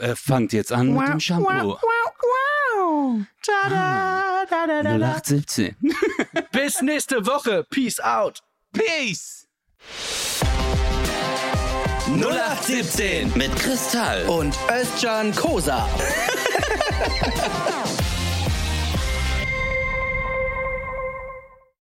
äh, fangt jetzt an wow, mit dem Shampoo. Wow, wow, wow. Tada, da, da, da, null acht siebzehn. Bis nächste Woche. Peace out. Peace. null acht siebzehn mit Kristall und Özcan Kosa.